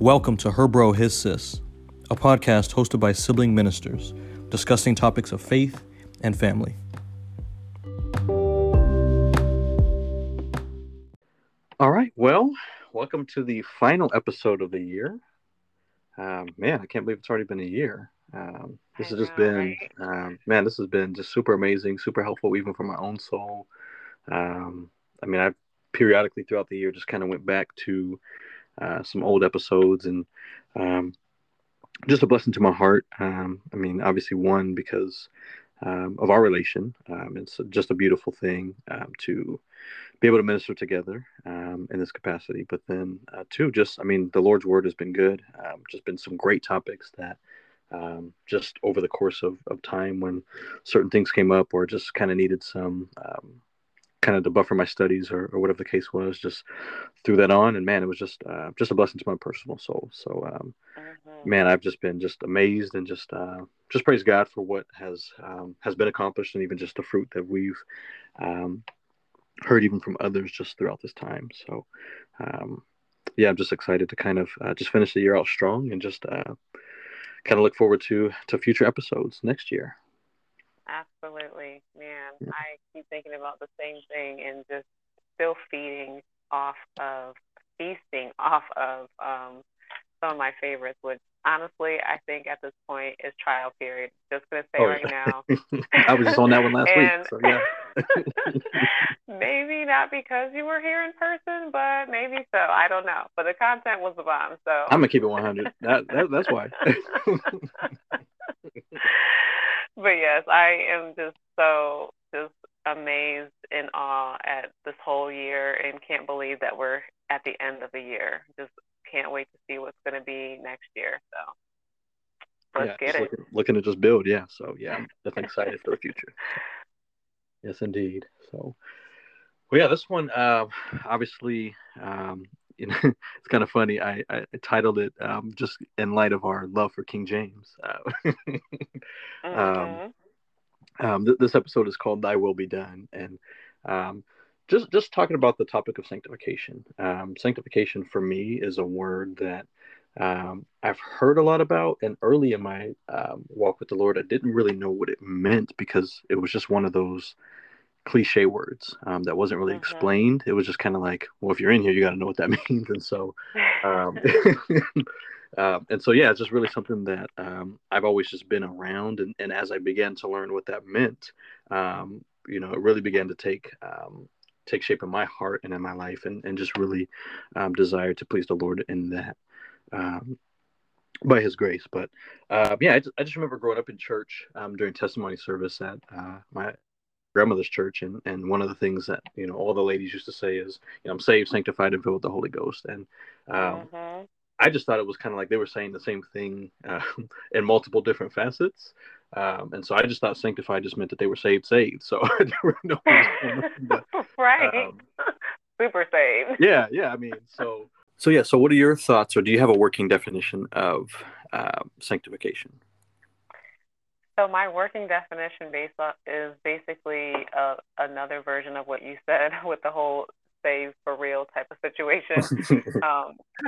Welcome to Her Bro, His Sis, a podcast hosted by sibling ministers, discussing topics of faith and family. All right, well, welcome to the final episode of the year. Man, I can't believe it's already been a year. This has been just super amazing, super helpful, even for my own soul. I've periodically throughout the year just kind of went back to some old episodes, and just a blessing to my heart. Obviously, one, because of our relation. It's just a beautiful thing to be able to minister together in this capacity. But then, two, the Lord's word has been good. Just been some great topics that just over the course of time, when certain things came up or just kind of needed some kind of to buffer my studies or whatever the case was, just threw that on. And man, it was just a blessing to my personal soul. So man, I've just been just amazed and just praise God for what has been accomplished, and even just the fruit that we've heard even from others just throughout this time. So I'm just excited to kind of just finish the year out strong, and just kind of look forward to future episodes next year. Absolutely, man. Yeah. I keep thinking about the same thing, and just still feasting off of some of my favorites, which honestly, I think at this point is trial period. Just going to say right now. I was just on that one last week. So yeah. Maybe not because you were here in person, but maybe so. I don't know. But the content was the bomb. So I'm going to keep it 100. That's why. But yes, I am just so amazed and awe at this whole year, and can't believe that we're at the end of the year. Just can't wait to see what's going to be next year. So let's get it. Looking to just build. Yeah. So yeah, I'm definitely excited for the future. Yes, indeed. So, well, yeah, this one, obviously, it's kind of funny. I titled it just in light of our love for King James. This episode is called "Thy Will Be Done," and just talking about the topic of sanctification. Sanctification for me is a word that I've heard a lot about, and early in my walk with the Lord, I didn't really know what it meant, because it was just one of those cliche words that wasn't really explained. It was just kind of like, well, if you're in here, you got to know what that means. And so it's just really something that I've always just been around, and as I began to learn what that meant, it really began to take shape in my heart and in my life, and just really desire to please the Lord in that, by his grace. But I just remember growing up in church during testimony service at my grandmother's church, and one of the things that all the ladies used to say is, I'm saved, sanctified, and filled with the Holy Ghost. And I just thought it was kind of like they were saying the same thing in multiple different facets, and so I just thought sanctified just meant that they were saved, so I never know what was going on, but, right, super saved. So what are your thoughts, or do you have a working definition of sanctification? So my working definition is basically another version of what you said with the whole save for real type of situation.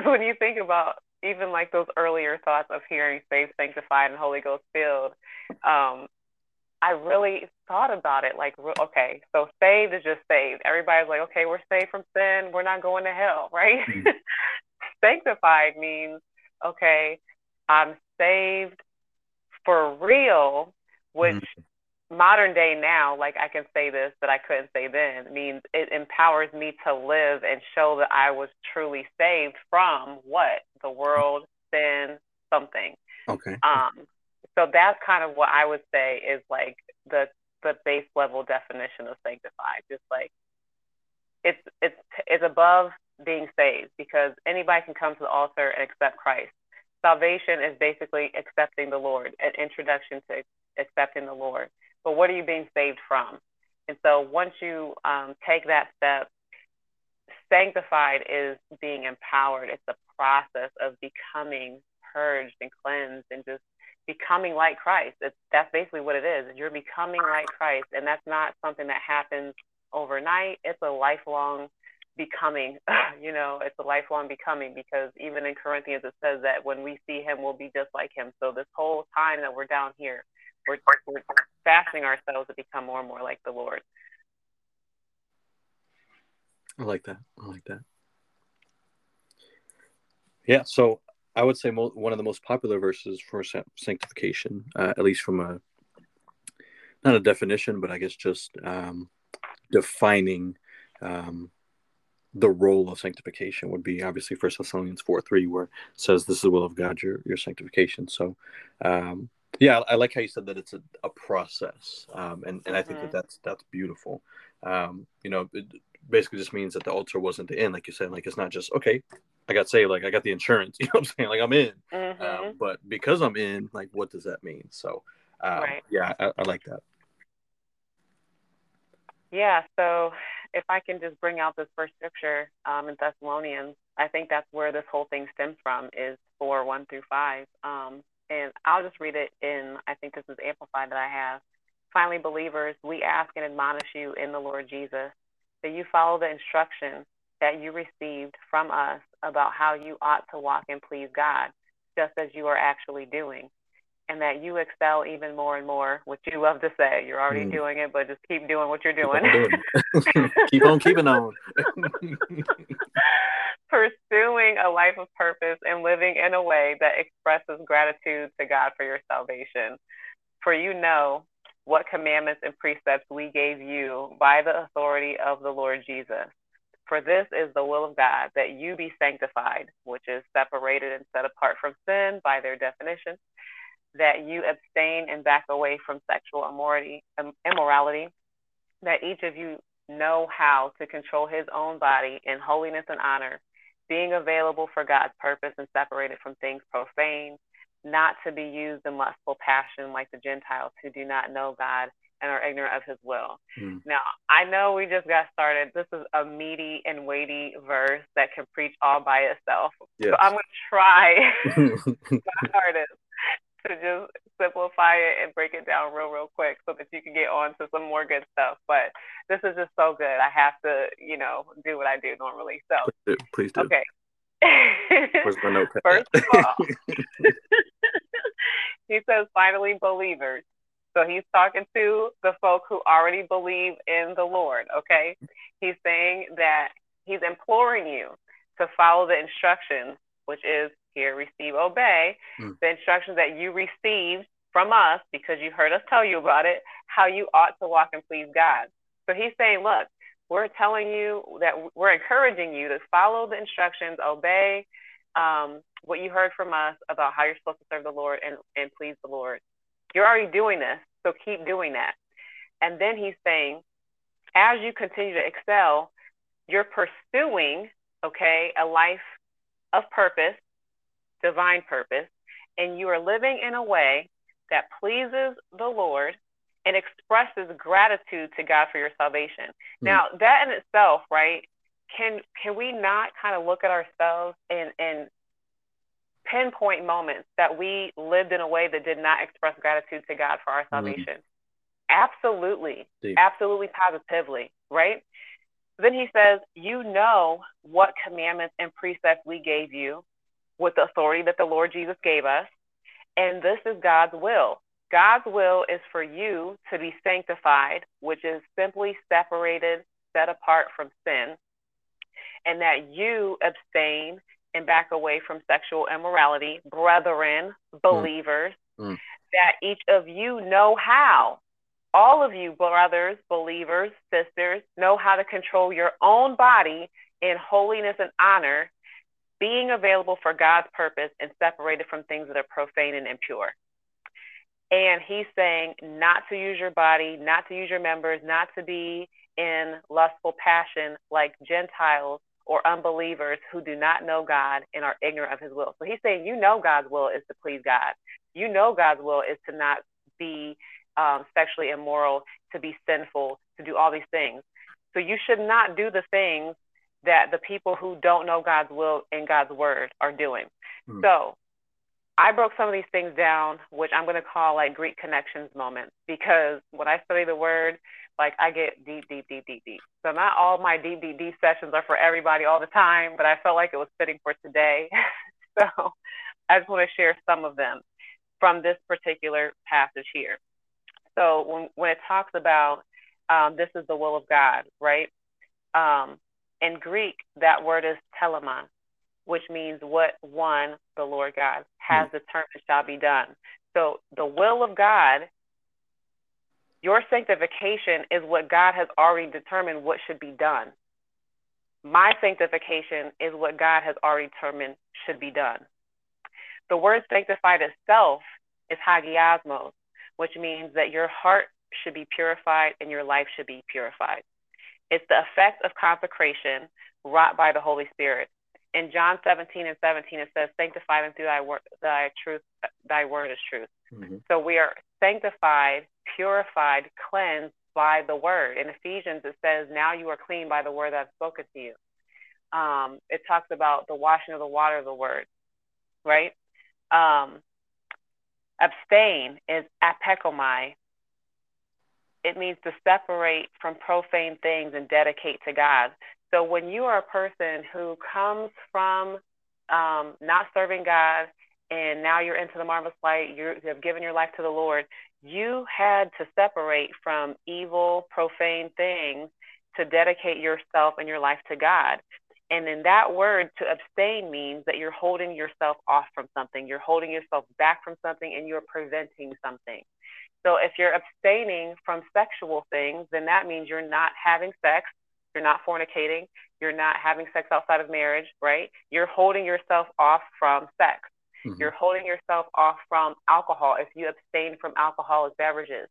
When you think about even like those earlier thoughts of hearing save, sanctified, and Holy Ghost filled, I really thought about it like, okay, so saved is just saved. Everybody's like, okay, we're saved from sin. We're not going to hell, right? Sanctified means, okay, I'm saved for real, which modern day now, like I can say this that I couldn't say then, means it empowers me to live and show that I was truly saved from what? The world, sin, something. Okay. So that's kind of what I would say is like the base level definition of sanctified. Just like it's above being saved, because anybody can come to the altar and accept Christ. Salvation is basically accepting the Lord, an introduction to accepting the Lord. But what are you being saved from? And so once you take that step, sanctified is being empowered. It's the process of becoming purged and cleansed, and just becoming like Christ. That's basically what it is. You're becoming like Christ, and that's not something that happens overnight. It's a lifelong becoming, you know, it's a lifelong becoming, because even in Corinthians it says that when we see him, we'll be just like him. So this whole time that we're down here, we're fastening ourselves to become more and more like the Lord. I like that. I like that. Yeah. So I would say one of the most popular verses for sanctification, at least from a, not a definition, but I guess just defining the role of sanctification, would be obviously 1 Thessalonians 4:3, where it says, this is the will of God, your sanctification. So yeah, I like how you said that it's a process. And I think that's beautiful. You know, it basically just means that the altar wasn't the end. Like you said, like, it's not just, okay, I got saved, like I got the insurance, you know what I'm saying? Like, I'm in, but because I'm in, like, what does that mean? So yeah, I like that. Yeah. So if I can just bring out this first scripture in Thessalonians, I think that's where this whole thing stems from, is 4:1-5. And I'll just read it in, I think this is Amplified that I have. Finally, believers, we ask and admonish you in the Lord Jesus that you follow the instruction that you received from us about how you ought to walk and please God, just as you are actually doing, and that you excel even more and more, which you love to say. You're already doing it, but just keep doing what you're doing. Keep on keeping on. Pursuing a life of purpose and living in a way that expresses gratitude to God for your salvation. For you know what commandments and precepts we gave you by the authority of the Lord Jesus. For this is the will of God, that you be sanctified, which is separated and set apart from sin by their definition, that you abstain and back away from sexual immorality, that each of you know how to control his own body in holiness and honor, being available for God's purpose and separated from things profane, not to be used in lustful passion like the Gentiles who do not know God and are ignorant of his will. Now, I know we just got started. This is a meaty and weighty verse that can preach all by itself. Yes. So I'm going to try my hardest to just simplify it and break it down real quick so that you can get on to some more good stuff. But this is just so good. I have to, you know, do what I do normally. So please do. Okay. Where's my notepad? First of all, he says, finally, believers. So he's talking to the folk who already believe in the Lord, okay? He's saying that he's imploring you to follow the instructions, which is here, receive, obey, the instructions that you received from us, because you heard us tell you about it, how you ought to walk and please God. So he's saying, look, we're telling you that we're encouraging you to follow the instructions, obey what you heard from us about how you're supposed to serve the Lord and please the Lord. You're already doing this, so keep doing that. And then he's saying, as you continue to excel, you're pursuing, okay, a life of purpose, divine purpose, and you are living in a way that pleases the Lord and expresses gratitude to God for your salvation. Now, that in itself, right, can we not kind of look at ourselves and pinpoint moments that we lived in a way that did not express gratitude to God for our salvation? Absolutely. Deep. Absolutely, positively, right? Then he says, you know what commandments and precepts we gave you with the authority that the Lord Jesus gave us, and this is God's will. God's will is for you to be sanctified, which is simply separated, set apart from sin, and that you abstain and back away from sexual immorality, brethren, believers, that each of you know how. All of you, brothers, believers, sisters, know how to control your own body in holiness and honor, being available for God's purpose and separated from things that are profane and impure. And he's saying not to use your body, not to use your members, not to be in lustful passion like Gentiles or unbelievers who do not know God and are ignorant of his will. So he's saying, you know, God's will is to please God. You know, God's will is to not be sexually immoral, to be sinful, to do all these things. So you should not do the things that the people who don't know God's will and God's word are doing. So I broke some of these things down, which I'm going to call like Greek connections moments, because when I study the word, Like, I get deep. So not all my DBD sessions are for everybody all the time, but I felt like it was fitting for today. So I just want to share some of them from this particular passage here. So when it talks about this is the will of God, right? In Greek, that word is telema, which means what one, the Lord God, has determined shall be done. So the will of God, your sanctification is what God has already determined what should be done. My sanctification is what God has already determined should be done. The word sanctified itself is hagiosmos, which means that your heart should be purified and your life should be purified. It's the effect of consecration wrought by the Holy Spirit. In John 17:17, it says, sanctify them through thy word is truth. Mm-hmm. So we are sanctified, purified, cleansed by the word. In Ephesians, it says, now you are clean by the word that I've spoken to you. It talks about the washing of the water of the word, right? Abstain is apekomai. It means to separate from profane things and dedicate to God. So when you are a person who comes from not serving God, and now you're into the marvelous light, you have given your life to the Lord, you had to separate from evil, profane things to dedicate yourself and your life to God. And in that word, to abstain means that you're holding yourself off from something. You're holding yourself back from something, and you're preventing something. So if you're abstaining from sexual things, then that means you're not having sex, you're not fornicating, you're not having sex outside of marriage, right? You're holding yourself off from sex. Mm-hmm. You're holding yourself off from alcohol if you abstain from alcoholic beverages.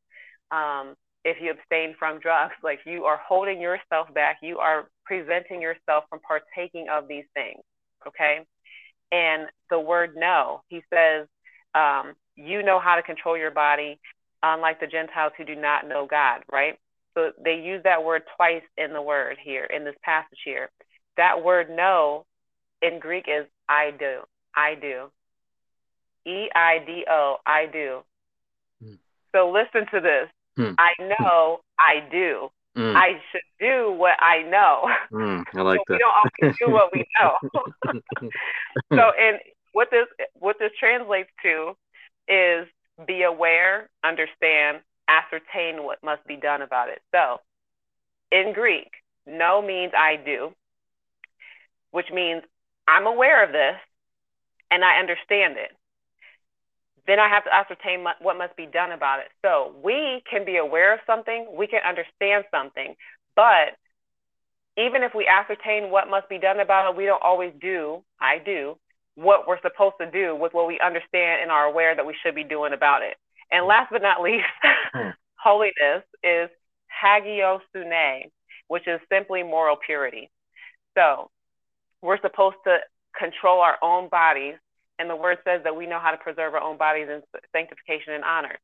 If you abstain from drugs, like, you are holding yourself back. You are preventing yourself from partaking of these things, okay? And the word no, he says, you know how to control your body, unlike the Gentiles who do not know God, right? So they use that word twice in the word here, in this passage here. That word no in Greek is I do, I do. E-I-D-O, I do. Mm. So listen to this. Mm. I know I do. Mm. I should do what I know. Mm, I like so that. We don't always do what we know. So, and what this translates to is be aware, understand, ascertain what must be done about it. So in Greek, no means I do, which means I'm aware of this and I understand it. Then I have to ascertain what must be done about it. So we can be aware of something, we can understand something, but even if we ascertain what must be done about it, we don't always do, I do, what we're supposed to do with what we understand and are aware that we should be doing about it. And last but not least, holiness is hagiosune, which is simply moral purity. So we're supposed to control our own bodies. And the word says that we know how to preserve our own bodies in sanctification and honor.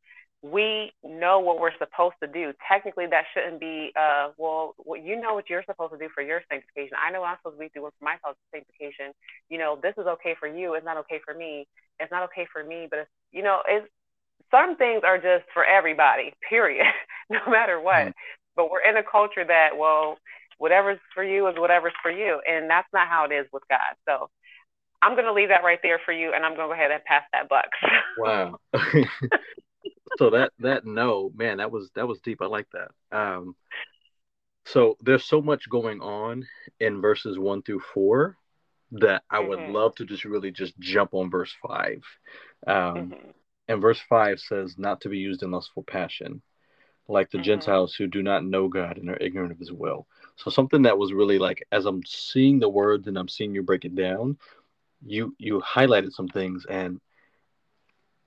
We know what we're supposed to do. Technically, that shouldn't be, well, you know what you're supposed to do for your sanctification. I know what I'm supposed to be doing for my sanctification. You know, this is okay for you. It's not okay for me. It's not okay for me. But, you know, some things are just for everybody, period, no matter what. Mm-hmm. But we're in a culture that, well, whatever's for you is whatever's for you. And that's not how it is with God. So I'm going to leave that right there for you, and I'm going to go ahead and pass that buck. Wow. So that no, man, that was deep. I like that. So there's so much going on in verses 1 through 4 that I would love to just jump on verse 5. And verse 5 says, not to be used in lustful passion, like the Gentiles who do not know God and are ignorant of his will. So something that was really, like, as I'm seeing the words and I'm seeing you break it down, you highlighted some things, and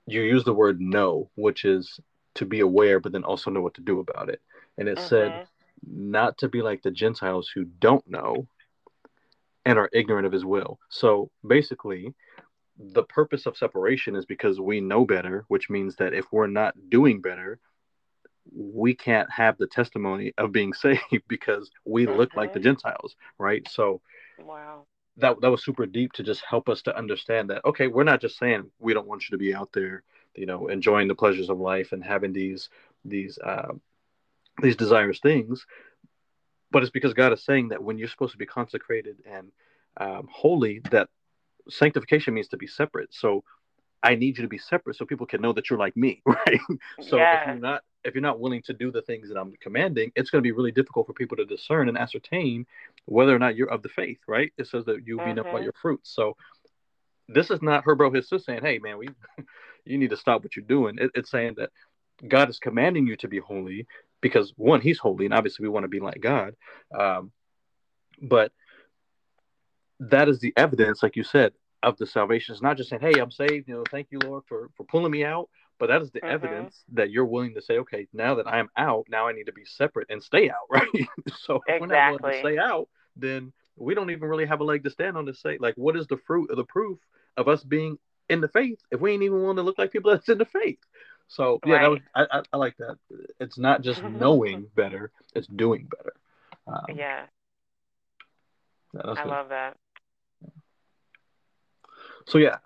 you use the word know, which is to be aware, but then also know what to do about it. And it said not to be like the Gentiles who don't know and are ignorant of his will. So basically, the purpose of separation is because we know better, which means that if we're not doing better, we can't have the testimony of being saved because we look like the Gentiles, right? So wow. That was super deep to just help us to understand that, okay, we're not just saying we don't want you to be out there, you know, enjoying the pleasures of life and having these these desirous things, but it's because God is saying that when you're supposed to be consecrated and holy, that sanctification means to be separate. So I need you to be separate so people can know that you're like me, right? So yeah. if you're not willing to do the things that I'm commanding, it's going to be really difficult for people to discern and ascertain whether or not you're of the faith, right? It says that you mm-hmm. be known by your fruits. So this is not her bro, his sis saying, hey man, you need to stop what you're doing. It's saying that God is commanding you to be holy because one, he's holy. And obviously we want to be like God. But that is the evidence, like you said, of the salvation. It's not just saying, hey, I'm saved, thank you, Lord, for pulling me out. But that is the mm-hmm. evidence that you're willing to say, okay, now that I'm out, now I need to be separate and stay out, right? So exactly. If we're not willing to stay out, then we don't even really have a leg to stand on to say, like, what is the fruit or the proof of us being in the faith if we ain't even willing to look like people that's in the faith? So, yeah, right. I like that. It's not just knowing better, it's doing better. Yeah. I love that. So yeah,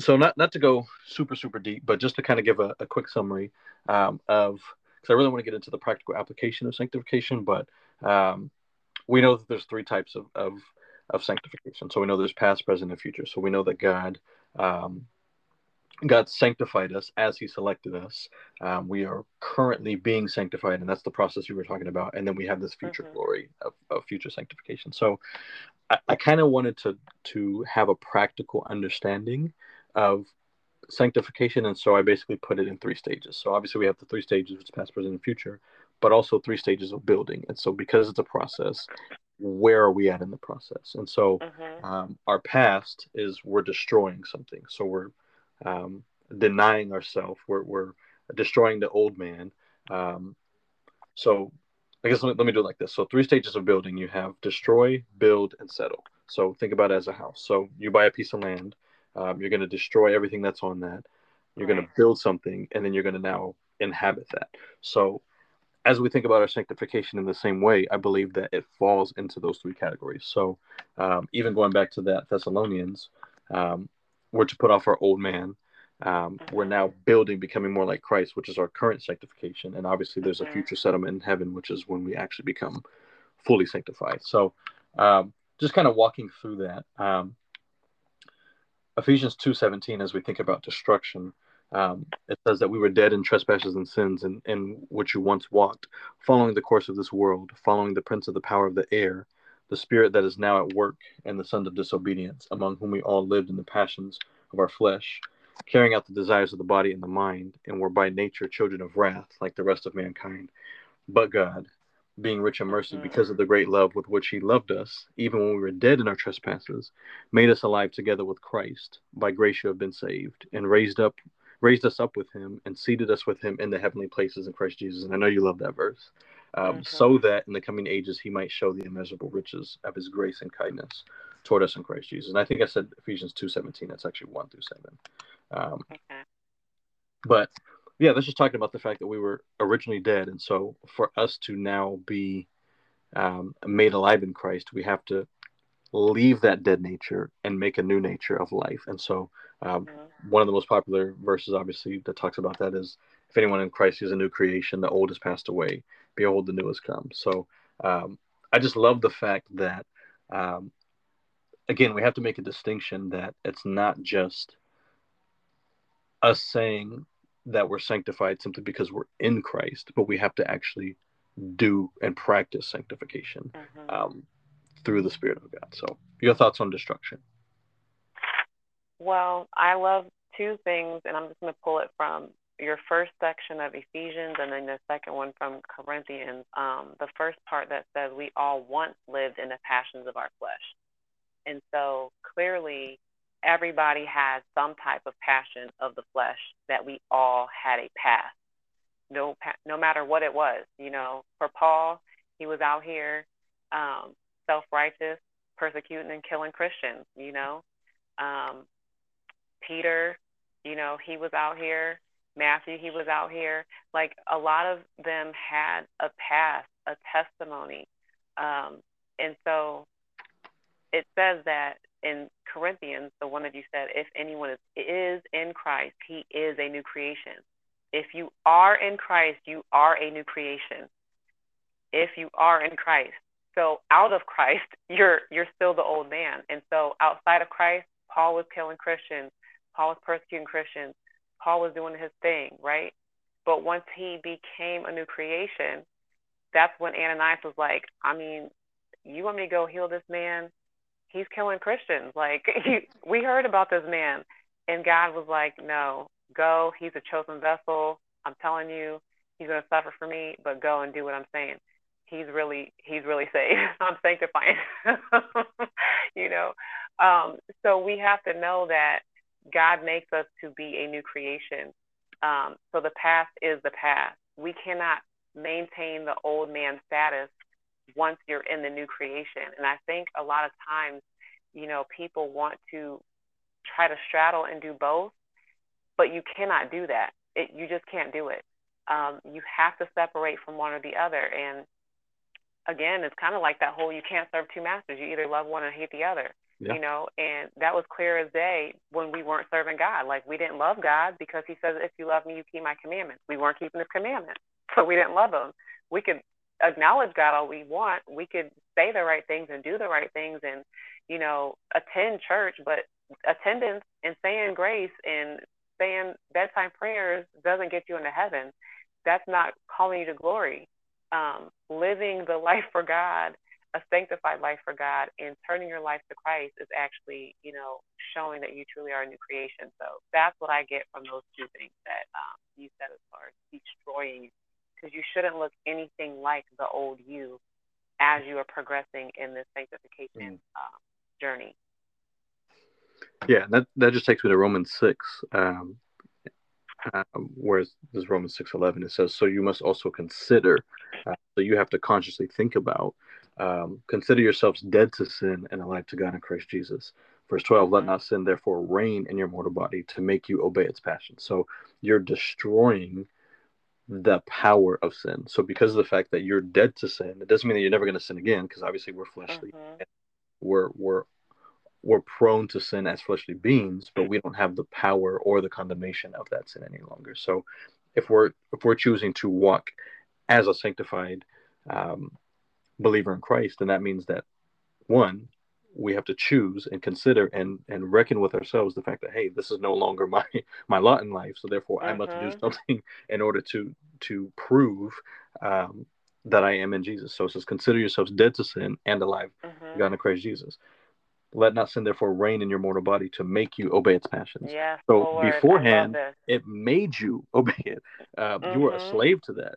so not to go super, super deep, but just to kind of give a quick summary because I really want to get into the practical application of sanctification, but we know that there's three types of sanctification. So we know there's past, present, and future. So we know that God sanctified us as he selected us. We are currently being sanctified, and that's the process we were talking about. And then we have this future mm-hmm. glory of future sanctification. So I kind of wanted to have a practical understanding of sanctification. And so I basically put it in three stages. So obviously we have the three stages, which is past, present, and future, but also three stages of building. And so because it's a process, where are we at in the process? And so mm-hmm. Our past is we're destroying something. So we're denying ourselves, we're destroying the old man. So I guess let me do it like this. So three stages of building. You have destroy, build, and settle. So think about it as a house. So you buy a piece of land, you're going to destroy everything that's on that. You're right. going to build something, and then you're going to now inhabit that. So as we think about our sanctification in the same way, I believe that it falls into those three categories. So even going back to that Thessalonians, we're to put off our old man. Mm-hmm. We're now building, becoming more like Christ, which is our current sanctification. And obviously there's mm-hmm. a future settlement in heaven, which is when we actually become fully sanctified. So just kind of walking through that. Ephesians 2:17, as we think about destruction, it says that we were dead in trespasses and sins in which you once walked, following the course of this world, following the prince of the power of the air, the spirit that is now at work, and the sons of disobedience, among whom we all lived in the passions of our flesh, carrying out the desires of the body and the mind, and were by nature children of wrath, like the rest of mankind. But God, being rich in mercy because of the great love with which he loved us, even when we were dead in our trespasses, made us alive together with Christ. By grace you have been saved, and raised us up with him, and seated us with him in the heavenly places in Christ Jesus. And I know you love that verse. So that in the coming ages he might show the immeasurable riches of his grace and kindness toward us in Christ Jesus. And I think I said Ephesians 2:17. That's actually 1-7. But yeah, that's just talking about the fact that we were originally dead. And so for us to now be made alive in Christ, we have to leave that dead nature and make a new nature of life. And so one of the most popular verses, obviously, that talks about that is, if anyone in Christ is a new creation, the old has passed away. Behold, the new has come. So I just love the fact that, again, we have to make a distinction that it's not just us saying that we're sanctified simply because we're in Christ, but we have to actually do and practice sanctification through the Spirit of God. So your thoughts on destruction? Well, I love two things, and I'm just going to pull it from your first section of Ephesians and then the second one from Corinthians. The first part that says we all once lived in the passions of our flesh. And so clearly everybody has some type of passion of the flesh that we all had a past, no matter what it was. For Paul, he was out here self-righteous, persecuting and killing Christians. Peter, he was out here. Matthew, he was out here. Like, a lot of them had a past, a testimony. And so it says that in Corinthians, the one that you said, if anyone is in Christ, he is a new creation. If you are in Christ, you are a new creation. If you are in Christ. So out of Christ, you're still the old man. And so outside of Christ, Paul was killing Christians. Paul was persecuting Christians. Paul was doing his thing, right? But once he became a new creation, that's when Ananias was like, I mean, you want me to go heal this man? He's killing Christians. Like, we heard about this man. And God was like, no, go. He's a chosen vessel. I'm telling you, he's going to suffer for me, but go and do what I'm saying. He's really saved. I'm sanctifying, you know? So we have to know that God makes us to be a new creation. So the past is the past. We cannot maintain the old man status once you're in the new creation. And I think a lot of times, you know, people want to try to straddle and do both, but you cannot do that. You just can't do it. You have to separate from one or the other. And again, it's kind of like that whole, you can't serve two masters. You either love one or hate the other, yeah. You know, and that was clear as day when we weren't serving God. Like, we didn't love God because he says, if you love me, you keep my commandments. We weren't keeping his commandments, so we didn't love him. We could acknowledge God all we want. We could say the right things and do the right things and, you know, attend church, but attendance and saying grace and saying bedtime prayers doesn't get you into heaven. That's not calling you to glory. Living the life for God, a sanctified life for God, and turning your life to Christ is actually, you know, showing that you truly are a new creation. So that's what I get from those two things that you said as far as destroying, because you shouldn't look anything like the old you as you are progressing in this sanctification journey. Yeah, that just takes me to Romans 6, where this Romans 6:11, it says, so you must also consider, so you have to consciously think about, consider yourselves dead to sin and alive to God in Christ Jesus. Verse 12, let not sin therefore reign in your mortal body to make you obey its passions. So you're destroying the power of sin. So because of the fact that you're dead to sin, it doesn't mean that you're never going to sin again, because obviously we're fleshly. Mm-hmm. We're prone to sin as fleshly beings, but we don't have the power or the condemnation of that sin any longer. So if we're choosing to walk as a sanctified believer in Christ, then that means that, one, we have to choose and consider and reckon with ourselves the fact that, hey, this is no longer my lot in life, so therefore I must do something in order to prove that I am in Jesus. So it says, consider yourselves dead to sin and alive to God in Christ Jesus. Let not sin therefore reign in your mortal body to make you obey its passions. Yes, so Lord, beforehand, it made you obey it. You were a slave to that.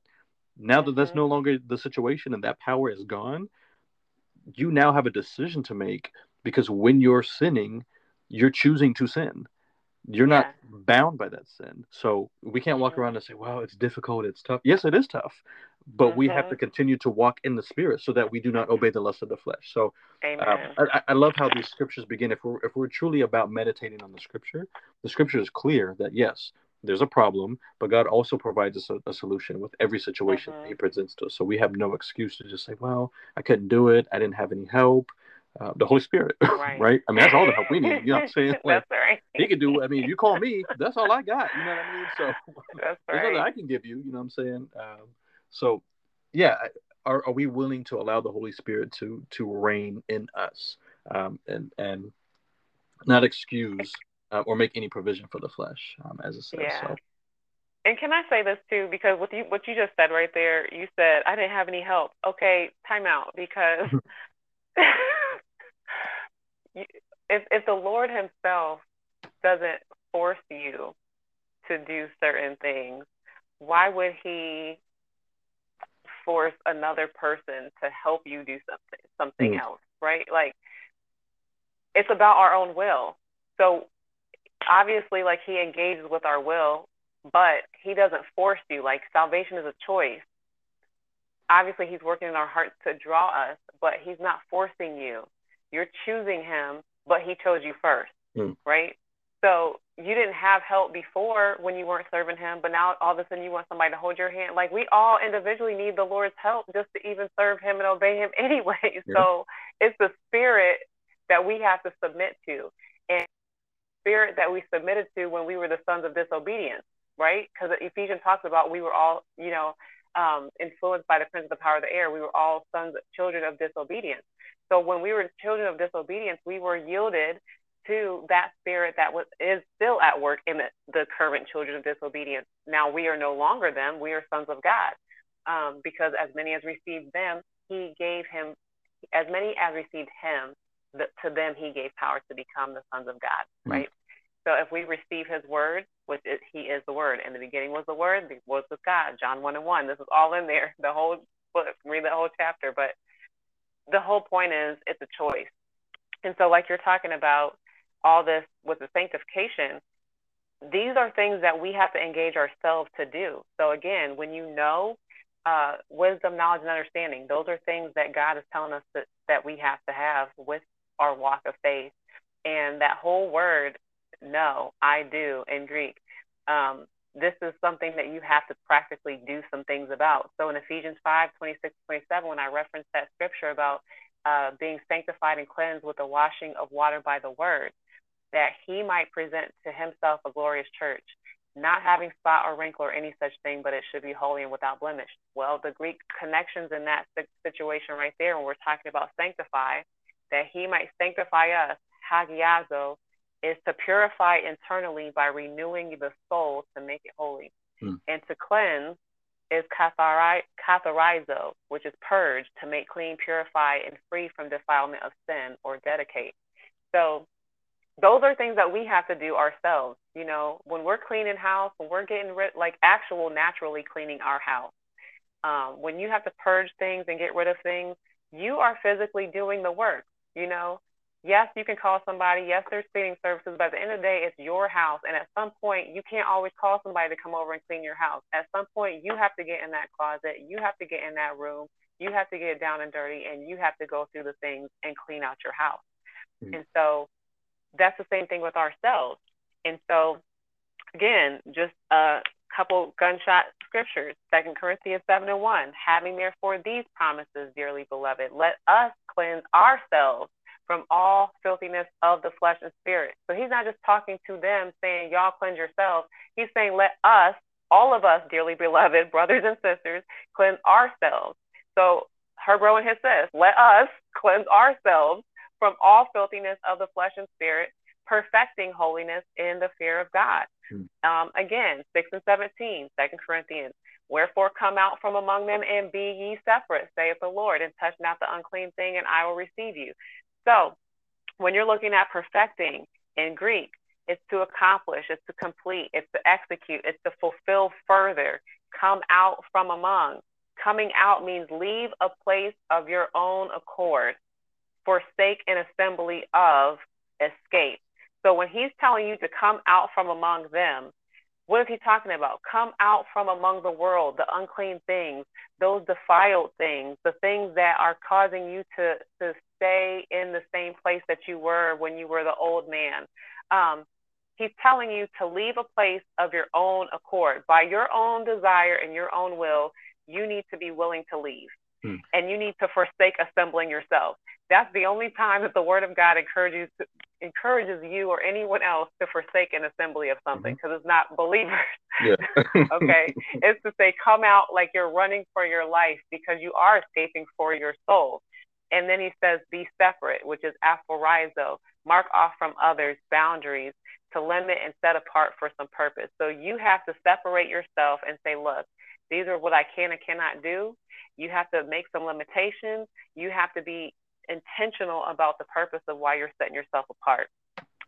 Now that that's no longer the situation and that power is gone, you now have a decision to make, because when you're sinning, you're choosing to sin. You're not bound by that sin. So we can't walk around and say, well, it's difficult, it's tough. Yes, it is tough. But we have to continue to walk in the Spirit so that we do not obey the lust of the flesh. So I love how these scriptures begin. If we're truly about meditating on the scripture is clear that, yes, there's a problem, but God also provides us a solution with every situation that he presents to us. So we have no excuse to just say, well, I couldn't do it. I didn't have any help. The Holy Spirit, right? I mean, that's all the help we need. You know what I'm saying? Like, that's right. He can do, I mean, you call me, that's all I got. You know what I mean? So that's right. Nothing I can give you, you know what I'm saying? So, yeah, are we willing to allow the Holy Spirit to reign in us and not excuse or make any provision for the flesh, as it says? Yeah. So. And can I say this, too? Because what you just said right there, you said, I didn't have any help. Okay, time out, because if the Lord himself doesn't force you to do certain things, why would he force another person to help you do something else, right? Like, it's about our own will. So obviously, like, he engages with our will, but he doesn't force you. Like, salvation is a choice. Obviously, he's working in our hearts to draw us, but he's not forcing you. You're choosing him, but he chose you first, right? So you didn't have help before when you weren't serving him, but now all of a sudden you want somebody to hold your hand. Like, we all individually need the Lord's help just to even serve him and obey him anyway. Yeah. So it's the Spirit that we have to submit to, and the Spirit that we submitted to when we were the sons of disobedience. right? Because Ephesians talks about we were all, influenced by the prince of the power of the air. We were all sons, children of disobedience. So when we were children of disobedience, we were yielded to that spirit that is still at work in the current children of disobedience. Now we are no longer them. We are sons of God, because as many as received them, he gave him, as many as received him, to them he gave power to become the sons of God, right? Mm-hmm. So if we receive his word, which is, he is the word. In the beginning was the word, the word was God, John 1:1. This is all in there, the whole book, read the whole chapter. But the whole point is it's a choice. And so like you're talking about, all this with the sanctification, these are things that we have to engage ourselves to do. So again, when you know wisdom, knowledge, and understanding, those are things that God is telling us that we have to have with our walk of faith. And that whole word, no, I do in Greek, this is something that you have to practically do some things about. So in Ephesians 5:26-27, when I referenced that scripture about being sanctified and cleansed with the washing of water by the word, that he might present to himself a glorious church, not having spot or wrinkle or any such thing, but it should be holy and without blemish. Well, the Greek connections in that situation right there, when we're talking about sanctify, that he might sanctify us, hagiazo, is to purify internally by renewing the soul to make it holy. And to cleanse is katharizo, which is purge, to make clean, purify, and free from defilement of sin, or dedicate. So those are things that we have to do ourselves. You know, when we're cleaning house, when we're getting rid, like actual naturally cleaning our house, when you have to purge things and get rid of things, you are physically doing the work. You know, yes, you can call somebody. Yes, there's cleaning services, but at the end of the day, it's your house. And at some point, you can't always call somebody to come over and clean your house. At some point, you have to get in that closet. You have to get in that room. You have to get down and dirty, and you have to go through the things and clean out your house. And so that's the same thing with ourselves. And so, again, just a couple gunshot scriptures, 2 Corinthians 7:1, having therefore these promises, dearly beloved, let us cleanse ourselves from all filthiness of the flesh and spirit. So he's not just talking to them saying, y'all cleanse yourselves. He's saying, let us, all of us, dearly beloved, brothers and sisters, cleanse ourselves. So her bro and his sis, let us cleanse ourselves from all filthiness of the flesh and spirit, perfecting holiness in the fear of God. Again, 6 and 17, 2 Corinthians, wherefore come out from among them and be ye separate, saith the Lord, and touch not the unclean thing, and I will receive you. So when you're looking at perfecting in Greek, it's to accomplish, it's to complete, it's to execute, it's to fulfill further, come out from among. Coming out means leave a place of your own accord. Forsake an assembly of, escape. So when he's telling you to come out from among them, what is he talking about? Come out from among the world, the unclean things, those defiled things, the things that are causing you to stay in the same place that you were when you were the old man. He's telling you to leave a place of your own accord. By your own desire and your own will, you need to be willing to leave. And you need to forsake assembling yourself. That's the only time that the word of God encourages you or anyone else to forsake an assembly of something, because it's not believers. Okay. It's to say, come out like you're running for your life because you are escaping for your soul. And then he says, be separate, which is aphorizo, mark off from others boundaries to limit and set apart for some purpose. So you have to separate yourself and say, look, these are what I can and cannot do. You have to make some limitations. You have to be intentional about the purpose of why you're setting yourself apart.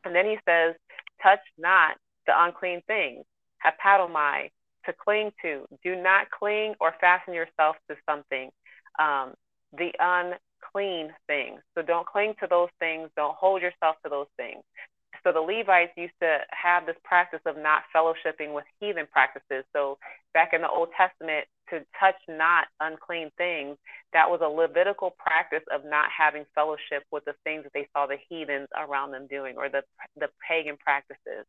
And then he says, touch not the unclean things, hapatomai, to cling to. Do not cling or fasten yourself to something, the unclean things. So don't cling to those things. Don't hold yourself to those things. So the Levites used to have this practice of not fellowshipping with heathen practices. So back in the Old Testament, to touch not unclean things, that was a Levitical practice of not having fellowship with the things that they saw the heathens around them doing, or the pagan practices.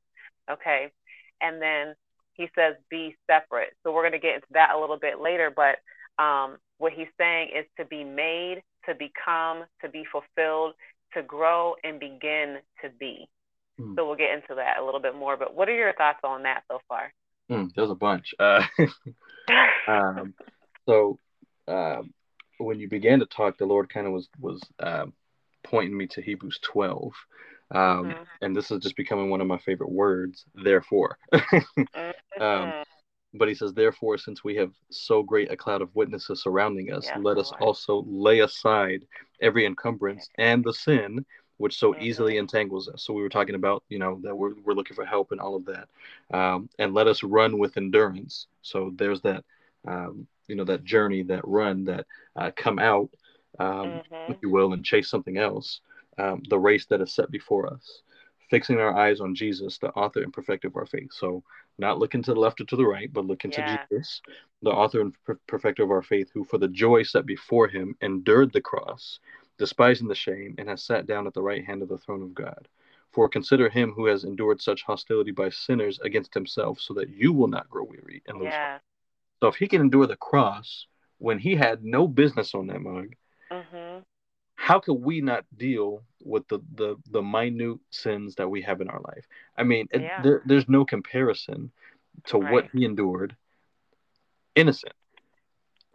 Okay. And then he says, be separate. So we're going to get into that a little bit later, but what he's saying is to be made, to become, to be fulfilled, to grow and begin to be. So we'll get into that a little bit more, but what are your thoughts on that so far? There's a bunch. When you began to talk, the Lord kind of was pointing me to Hebrews 12. And this is just becoming one of my favorite words, therefore. But he says, therefore, since we have so great a cloud of witnesses surrounding us, let us also lay aside every encumbrance and the sin which so easily entangles us. So we were talking about, that we're looking for help and all of that. And let us run with endurance. So there's that, that journey, that run, that come out, if you will, and chase something else. The race that is set before us, fixing our eyes on Jesus, the author and perfecter of our faith. So not looking to the left or to the right, but looking to Jesus, the author and perfecter of our faith, who for the joy set before him endured the cross, despising the shame, and has sat down at the right hand of the throne of God. For consider him who has endured such hostility by sinners against himself, so that you will not grow weary and lose heart. So if he can endure the cross when he had no business on that mug, how could we not deal with the minute sins that we have in our life? I mean, there's no comparison to what he endured, innocent.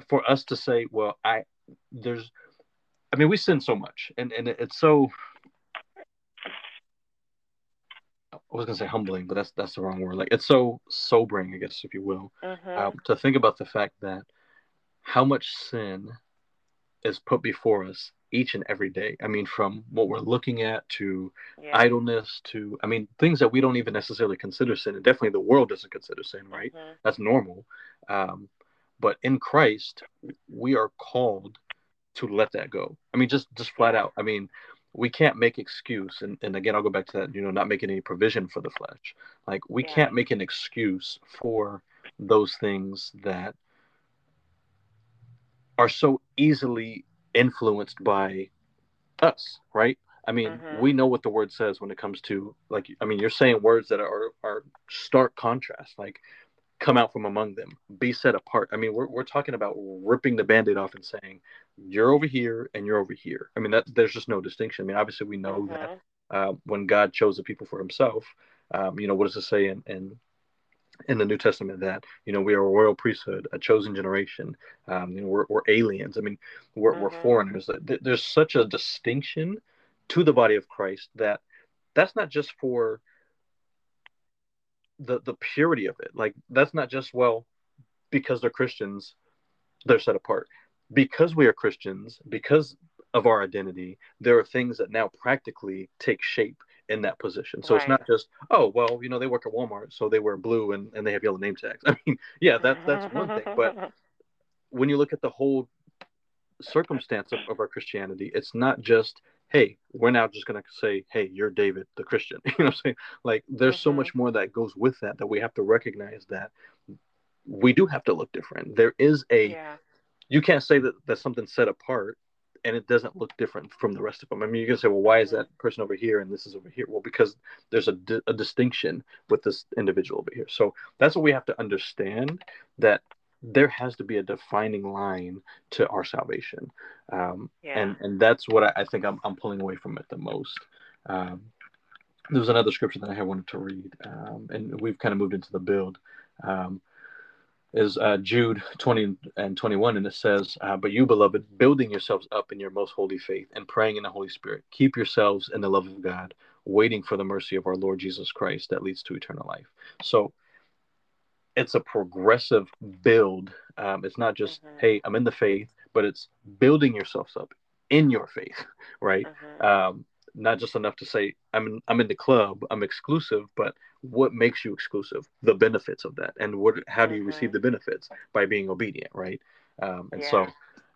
For us to say, well, we sin so much, and it's so, I was gonna say humbling, but that's the wrong word. Like, it's so sobering, I guess, if you will, to think about the fact that how much sin is put before us each and every day. I mean, from what we're looking at to idleness to, things that we don't even necessarily consider sin, and definitely the world doesn't consider sin, right? That's normal. But in Christ, we are called to let that go. Just flat out. We can't make excuse. And again, I'll go back to that, not making any provision for the flesh. Like, we can't make an excuse for those things that are so easily influenced by us, right? We know what the word says when it comes to, you're saying words that are stark contrast, like come out from among them, be set apart. We're talking about ripping the Band-Aid off and saying, you're over here and you're over here. There's just no distinction. Obviously we know that when God chose the people for himself, what does it say in the New Testament, that we are a royal priesthood, a chosen generation, we're aliens, we're foreigners. There's such a distinction to the body of Christ that's not just for the purity of it. Like, that's not just, well, because they're Christians they're set apart. Because we are Christians, because of our identity, there are things that now practically take shape in that position. So it's not just, they work at Walmart, so they wear blue and they have yellow name tags. That's one thing. But when you look at the whole circumstance of our Christianity, it's not just, hey, we're now just going to say, hey, you're David the Christian. You know what I'm saying? Like, there's so much more that goes with that we have to recognize that we do have to look different. There is you can't say that something's set apart and it doesn't look different from the rest of them. You're going to say, well, why is that person over here and this is over here? Well, because there's a distinction with this individual over here. So that's what we have to understand, that there has to be a defining line to our salvation. And that's what I think I'm pulling away from it the most. There was another scripture that I had wanted to read, and we've kind of moved into the build. Is Jude 20 and 21, and it says, but you, beloved, building yourselves up in your most holy faith and praying in the Holy Spirit, keep yourselves in the love of God, waiting for the mercy of our Lord Jesus Christ that leads to eternal life. So it's a progressive build. It's not just, hey, I'm in the faith, but it's building yourselves up in your faith, right? Not just enough to say, I'm in the club, I'm exclusive, but what makes you exclusive? The benefits of that. And how do you receive the benefits? By being obedient, right? So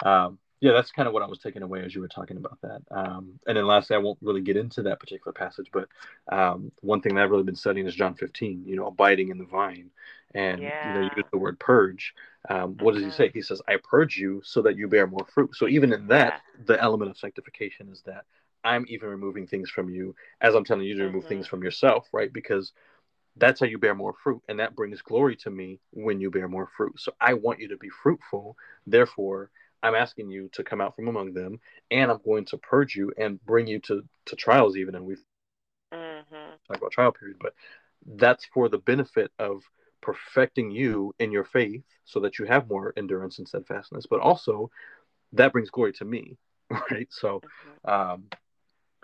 that's kind of what I was taking away as you were talking about that. And then lastly, I won't really get into that particular passage, but one thing that I've really been studying is John 15, abiding in the vine. And you use the word purge. What does he say? He says, I purge you so that you bear more fruit. So even in that, the element of sanctification is that I'm even removing things from you as I'm telling you to remove things from yourself, right? Because that's how you bear more fruit. And that brings glory to me when you bear more fruit. So I want you to be fruitful. Therefore, I'm asking you to come out from among them, and I'm going to purge you and bring you to trials even. And we've talked about trial period, but that's for the benefit of perfecting you in your faith so that you have more endurance and steadfastness, but also that brings glory to me, right? So,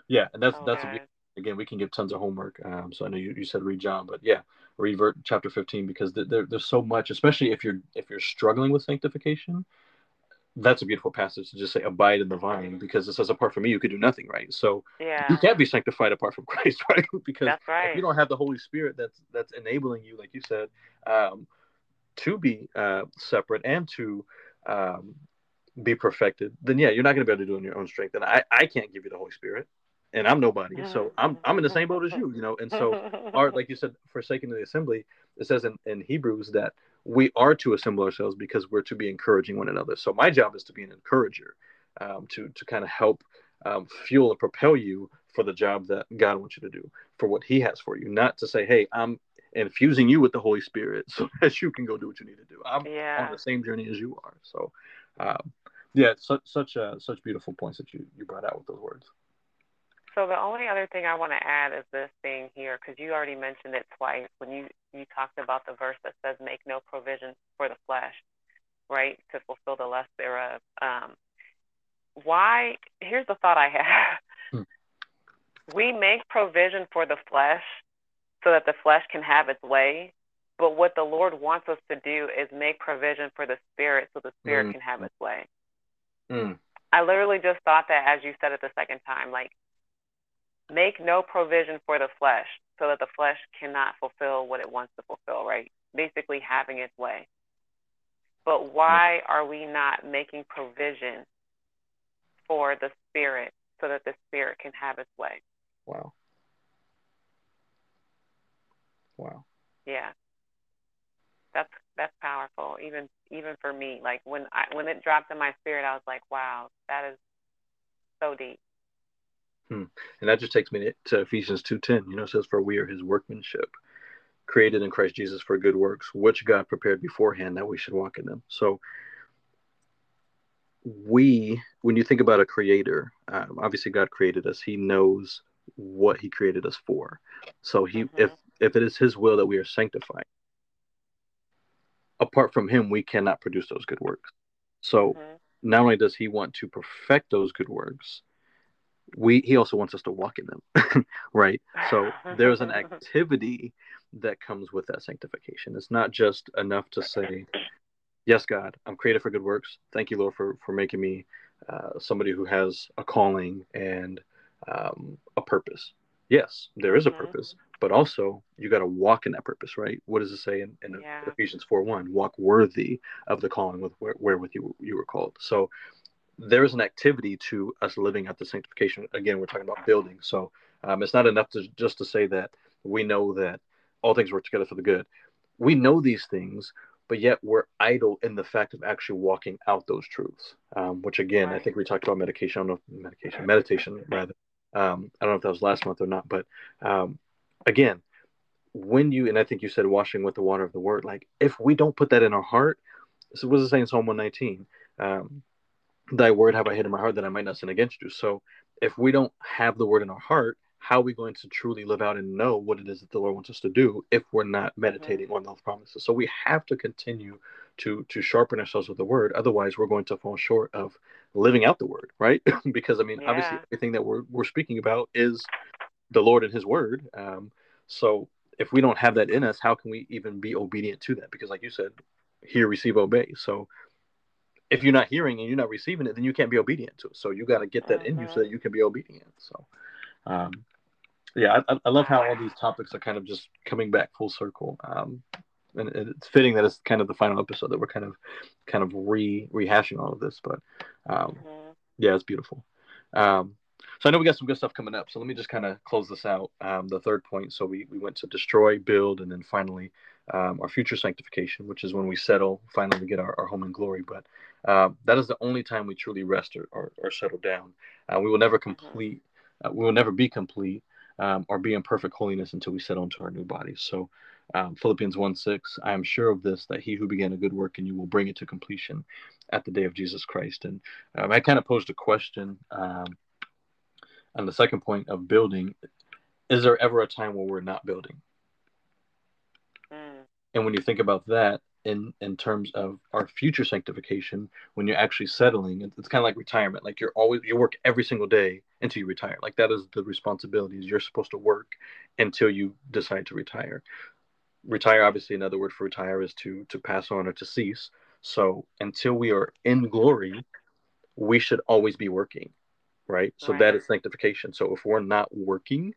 yeah, and that's a big, again, we can give tons of homework. So I know you said read John, but yeah, read chapter 15, because there's so much, especially if you're struggling with sanctification. That's a beautiful passage to just say, abide in the vine, because it says, apart from me, you could do nothing, right? So you can't be sanctified apart from Christ, right? Because if you don't have the Holy Spirit that's enabling you, like you said, to be separate and to be perfected, then yeah, you're not going to be able to do it in your own strength. And I can't give you the Holy Spirit, and I'm nobody. So I'm in the same boat as you, you know? And so, or, like you said, forsaking the assembly, it says in Hebrews that we are to assemble ourselves because we're to be encouraging one another. So my job is to be an encourager, to kind of help fuel and propel you for the job that God wants you to do, for what he has for you, not to say, hey, I'm infusing you with the Holy Spirit so that you can go do what you need to do. I'm on the same journey as you are. So such beautiful points that you brought out with those words. So the only other thing I want to add is this thing here, because you already mentioned it twice when you talked about the verse that says, make no provision for the flesh, right, to fulfill the lust thereof. Here's the thought I have. We make provision for the flesh so that the flesh can have its way. But what the Lord wants us to do is make provision for the Spirit so the Spirit can have its way. I literally just thought that as you said it the second time, like, make no provision for the flesh so that the flesh cannot fulfill what it wants to fulfill, right? Basically having its way. But why are we not making provision for the Spirit so that the Spirit can have its way? Wow. Yeah. That's powerful. Even for me, like when it dropped in my spirit, I was like, wow, that is so deep. And that just takes me to Ephesians 2:10. You know, it says, for we are his workmanship, created in Christ Jesus for good works, which God prepared beforehand that we should walk in them. So when you think about a creator, obviously God created us. He knows what he created us for. So if it is his will that we are sanctified, apart from him, we cannot produce those good works. So not only does he want to perfect those good works, he also wants us to walk in them, right? So there's an activity that comes with that sanctification. It's not just enough to say, yes, God, I'm created for good works. Thank you, Lord, for making me somebody who has a calling and a purpose. Yes, there is a purpose, but also you got to walk in that purpose, right? What does it say in Ephesians 4:1? Walk worthy of the calling wherewith you were called. So there is an activity to us living out the sanctification. Again, we're talking about building. So it's not enough to say that we know that all things work together for the good. We know these things, but yet we're idle in the fact of actually walking out those truths, which, again, I think we talked about meditation, rather. I don't know if that was last month or not, but again, when and I think you said washing with the water of the word, like if we don't put that in our heart, so what does it say in Psalm 119? Thy word have I hid in my heart that I might not sin against you. So if we don't have the word in our heart, how are we going to truly live out and know what it is that the Lord wants us to do if we're not meditating on those promises? So we have to continue to sharpen ourselves with the word. Otherwise, we're going to fall short of living out the word, right? Because, I mean, obviously, everything that we're speaking about is the Lord and his word. So if we don't have that in us, how can we even be obedient to that? Because like you said, hear, receive, obey. So if you're not hearing and you're not receiving it, then you can't be obedient to it. So you got to get that in you so that you can be obedient. So, I love how all these topics are kind of just coming back full circle. And it's fitting that it's kind of the final episode that we're kind of rehashing all of this, but it's beautiful. So I know we got some good stuff coming up. So let me just kind of close this out. The third point. So we went to destroy, build, and then finally, our future sanctification, which is when we settle, finally get our home in glory. But that is the only time we truly rest or settle down. We will never complete. We will never be complete or be in perfect holiness until we settle into our new bodies. So Philippians 1:6, I am sure of this, that he who began a good work in you will bring it to completion at the day of Jesus Christ. And I kind of posed a question on the second point of building. Is there ever a time where we're not building? And when you think about that in terms of our future sanctification, when you're actually settling, it's kind of like retirement. Like you work every single day until you retire. Like that is the responsibility, is you're supposed to work until you decide to retire. Retire, obviously, another word for retire is to pass on or to cease. So until we are in glory, we should always be working, right? So that is sanctification. So if we're not working,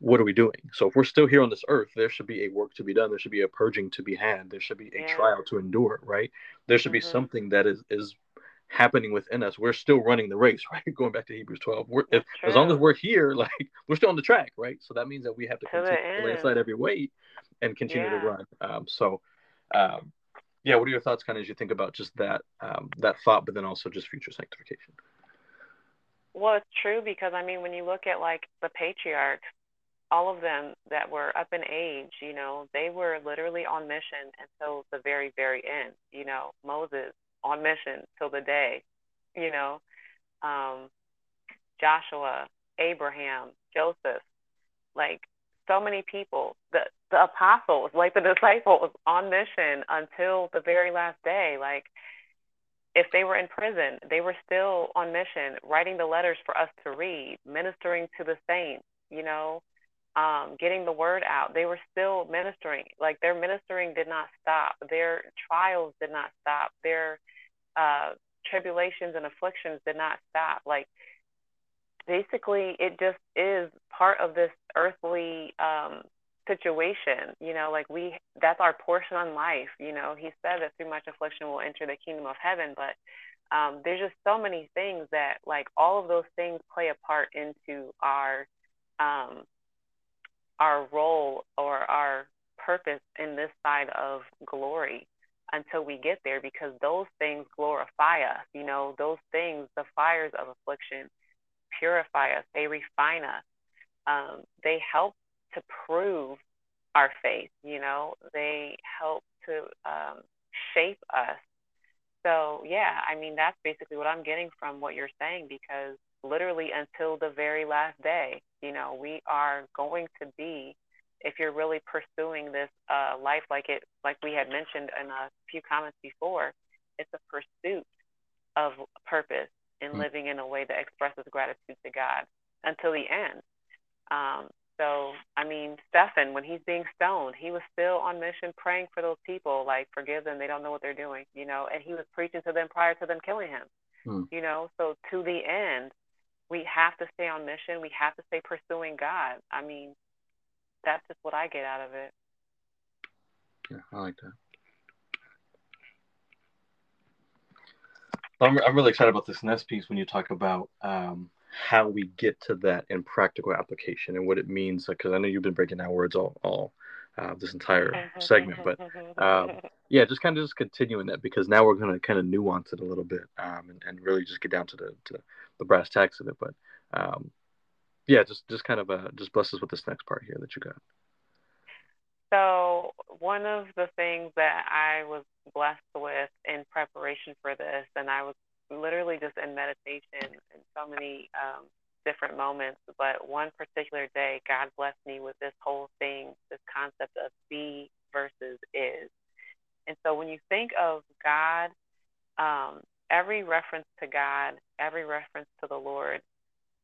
what are we doing? So if we're still here on this earth, there should be a work to be done. There should be a purging to be had. There should be a trial to endure, right? There should be something that is happening within us. We're still running the race, right? Going back to Hebrews 12. As long as we're here, like we're still on the track, right? So that means that we have to continue to lay aside every weight and continue to run. So what are your thoughts kind of as you think about just that thought, but then also just future sanctification? Well, it's true, because I mean, when you look at like the patriarchs, all of them that were up in age, you know, they were literally on mission until the very, very end. You know, Moses on mission till the day, you know, Joshua, Abraham, Joseph, like so many people, the apostles, like the disciples on mission until the very last day. Like if they were in prison, they were still on mission, writing the letters for us to read, ministering to the saints, you know, getting the word out. They were still ministering. Like their ministering did not stop. Their trials did not stop. Their tribulations and afflictions did not stop. Like basically it just is part of this earthly situation, you know, like that's our portion on life. You know, he said that through much affliction we'll enter the kingdom of heaven, but there's just so many things that like all of those things play a part into our role or our purpose in this side of glory until we get there, because those things glorify us. You know, those things, the fires of affliction, purify us. They refine us. They help to prove our faith. You know, they help to shape us. So yeah, I mean, that's basically what I'm getting from what you're saying, because literally until the very last day, you know, we are going to be, if you're really pursuing this life, like we had mentioned in a few comments before, it's a pursuit of purpose and living in a way that expresses gratitude to God until the end. So, I mean, Stephen, when he's being stoned, he was still on mission praying for those people, like, forgive them, they don't know what they're doing, you know, and he was preaching to them prior to them killing him, you know, so to the end, we have to stay on mission. We have to stay pursuing God. I mean, that's just what I get out of it. Yeah, I like that. I'm really excited about this next piece when you talk about how we get to that in practical application and what it means, because I know you've been breaking down words all this entire segment, but just kind of just continuing that, because now we're going to kind of nuance it a little bit and really just get down to the brass tacks of it. But just bless us with this next part here that you got. So one of the things that I was blessed with in preparation for this, and I was literally just in meditation in so many different moments, but one particular day, God blessed me with this whole thing, this concept of be versus is. And so when you think of God, every reference to God, every reference to the Lord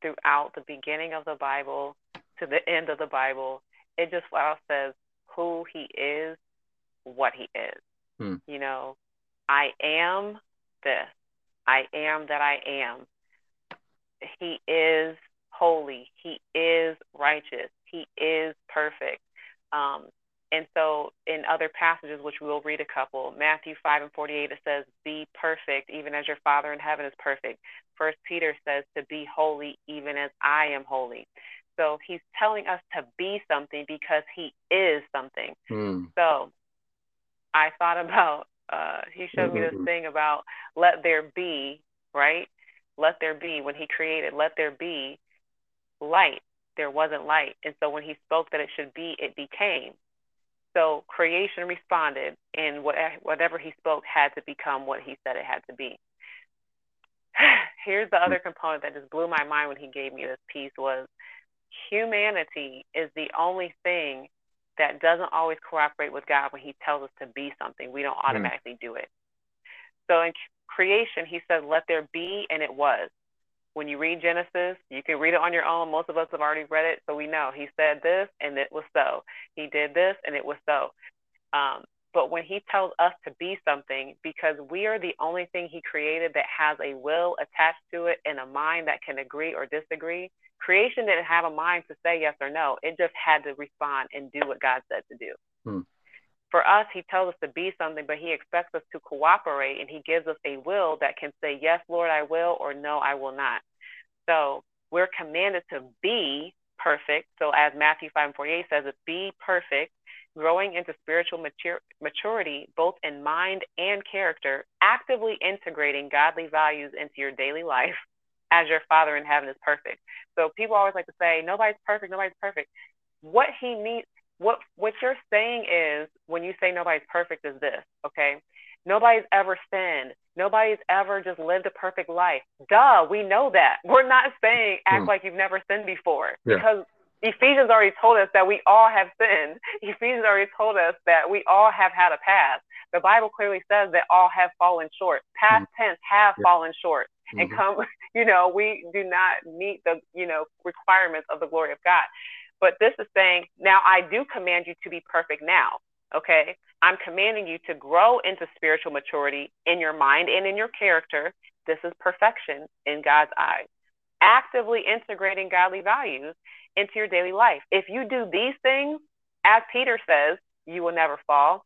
throughout the beginning of the Bible to the end of the Bible, it just flat out says who he is, what he is. You know, I am this. I am that I am. He is holy. He is righteous. He is perfect. And so in other passages, which we'll read a couple, Matthew 5:48, it says, be perfect, even as your Father in heaven is perfect. 1 Peter says to be holy, even as I am holy. So he's telling us to be something because he is something. So I thought about, he showed me this thing about let there be, right? Let there be. When he created, let there be light, there wasn't light. And so when he spoke that it should be, it became. So creation responded, and whatever he spoke had to become what he said it had to be. Here's the other component that just blew my mind when he gave me this piece was humanity is the only thing that doesn't always cooperate with God when he tells us to be something. We don't automatically do it. So in creation, he said, let there be, and it was. When you read Genesis, you can read it on your own. Most of us have already read it, so we know. He said this, and it was so. He did this, and it was so. But when he tells us to be something, because we are the only thing he created that has a will attached to it and a mind that can agree or disagree, creation didn't have a mind to say yes or no. It just had to respond and do what God said to do. For us, he tells us to be something, but he expects us to cooperate, and he gives us a will that can say, yes, Lord, I will, or no, I will not. So we're commanded to be perfect. So as Matthew 5:48 says, be perfect, growing into spiritual maturity, both in mind and character, actively integrating godly values into your daily life as your Father in heaven is perfect. So people always like to say, nobody's perfect, nobody's perfect. What he needs, what you're saying is, when you say nobody's perfect, is this, okay? Nobody's ever sinned. Nobody's ever just lived a perfect life. Duh, we know that. We're not saying act like you've never sinned before, because Ephesians already told us that we all have sinned. Ephesians already told us that we all have had a past. The Bible clearly says that all have fallen short. Past tense, have fallen short. And we do not meet the, requirements of the glory of God. But this is saying, now I do command you to be perfect now, okay? I'm commanding you to grow into spiritual maturity in your mind and in your character. This is perfection in God's eyes. Actively integrating godly values into your daily life. If you do these things, as Peter says, you will never fall.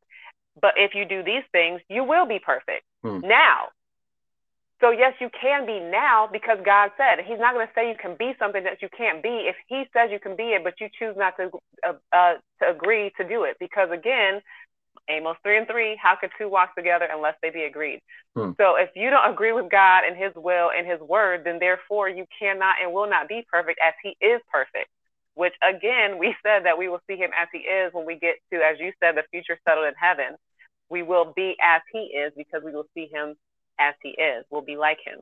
But if you do these things, you will be perfect now. So yes, you can be now, because God said. He's not going to say you can be something that you can't be if he says you can be it, but you choose not to to agree to do it. Because again, Amos 3:3, how could two walk together unless they be agreed? So if you don't agree with God and his will and his word, then therefore you cannot and will not be perfect as he is perfect, which again, we said that we will see him as he is when we get to, as you said, the future settled in heaven. We will be as he is because we will see him as he is. We'll be like him.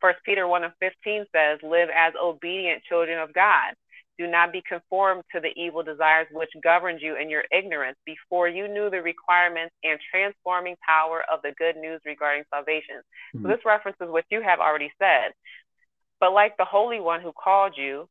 1 Peter 1:15 says, live as obedient children of God. Do not be conformed to the evil desires which governed you in your ignorance before you knew the requirements and transforming power of the good news regarding salvation. So this references what you have already said. But like the Holy One who called you,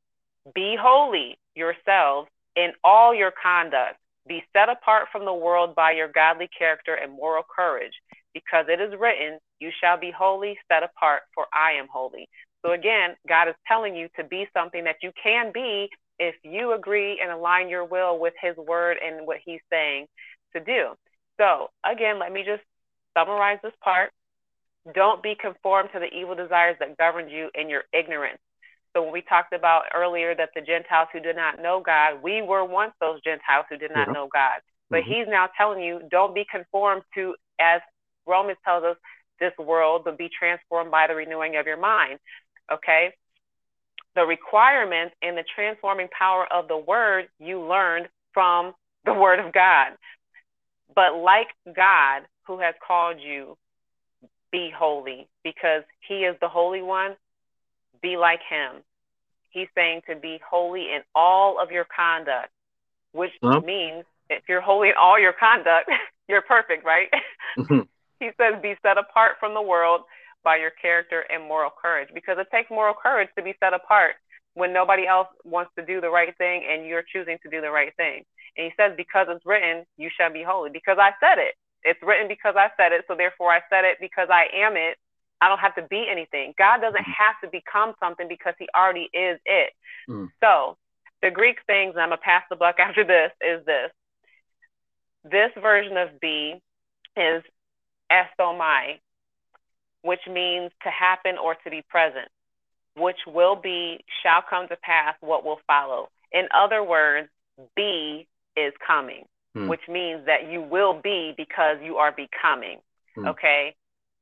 be holy yourselves in all your conduct. Be set apart from the world by your godly character and moral courage, because it is written, you shall be holy, set apart, for I am holy. So again, God is telling you to be something that you can be if you agree and align your will with his word and what he's saying to do. So again, let me just summarize this part. Don't be conformed to the evil desires that governed you in your ignorance. So when we talked about earlier that the Gentiles who did not know God, we were once those Gentiles who did not know God. But he's now telling you, don't be conformed to, as Romans tells us, this world, but be transformed by the renewing of your mind. Okay? The requirements and the transforming power of the word you learned from the word of God. But like God who has called you, be holy, because he is the Holy One. Be like him. He's saying to be holy in all of your conduct, which means if you're holy in all your conduct, you're perfect, right? He says, be set apart from the world by your character and moral courage, because it takes moral courage to be set apart when nobody else wants to do the right thing and you're choosing to do the right thing. And he says, because it's written, you shall be holy, because I said it. It's written because I said it. So therefore I said it because I am it. I don't have to be anything. God doesn't have to become something because he already is it. So the Greek things, and I'm gonna pass the buck after this, is this. This version of be is estomai, which means to happen or to be present, which will be, shall come to pass, what will follow. In other words, be is coming, which means that you will be because you are becoming, okay?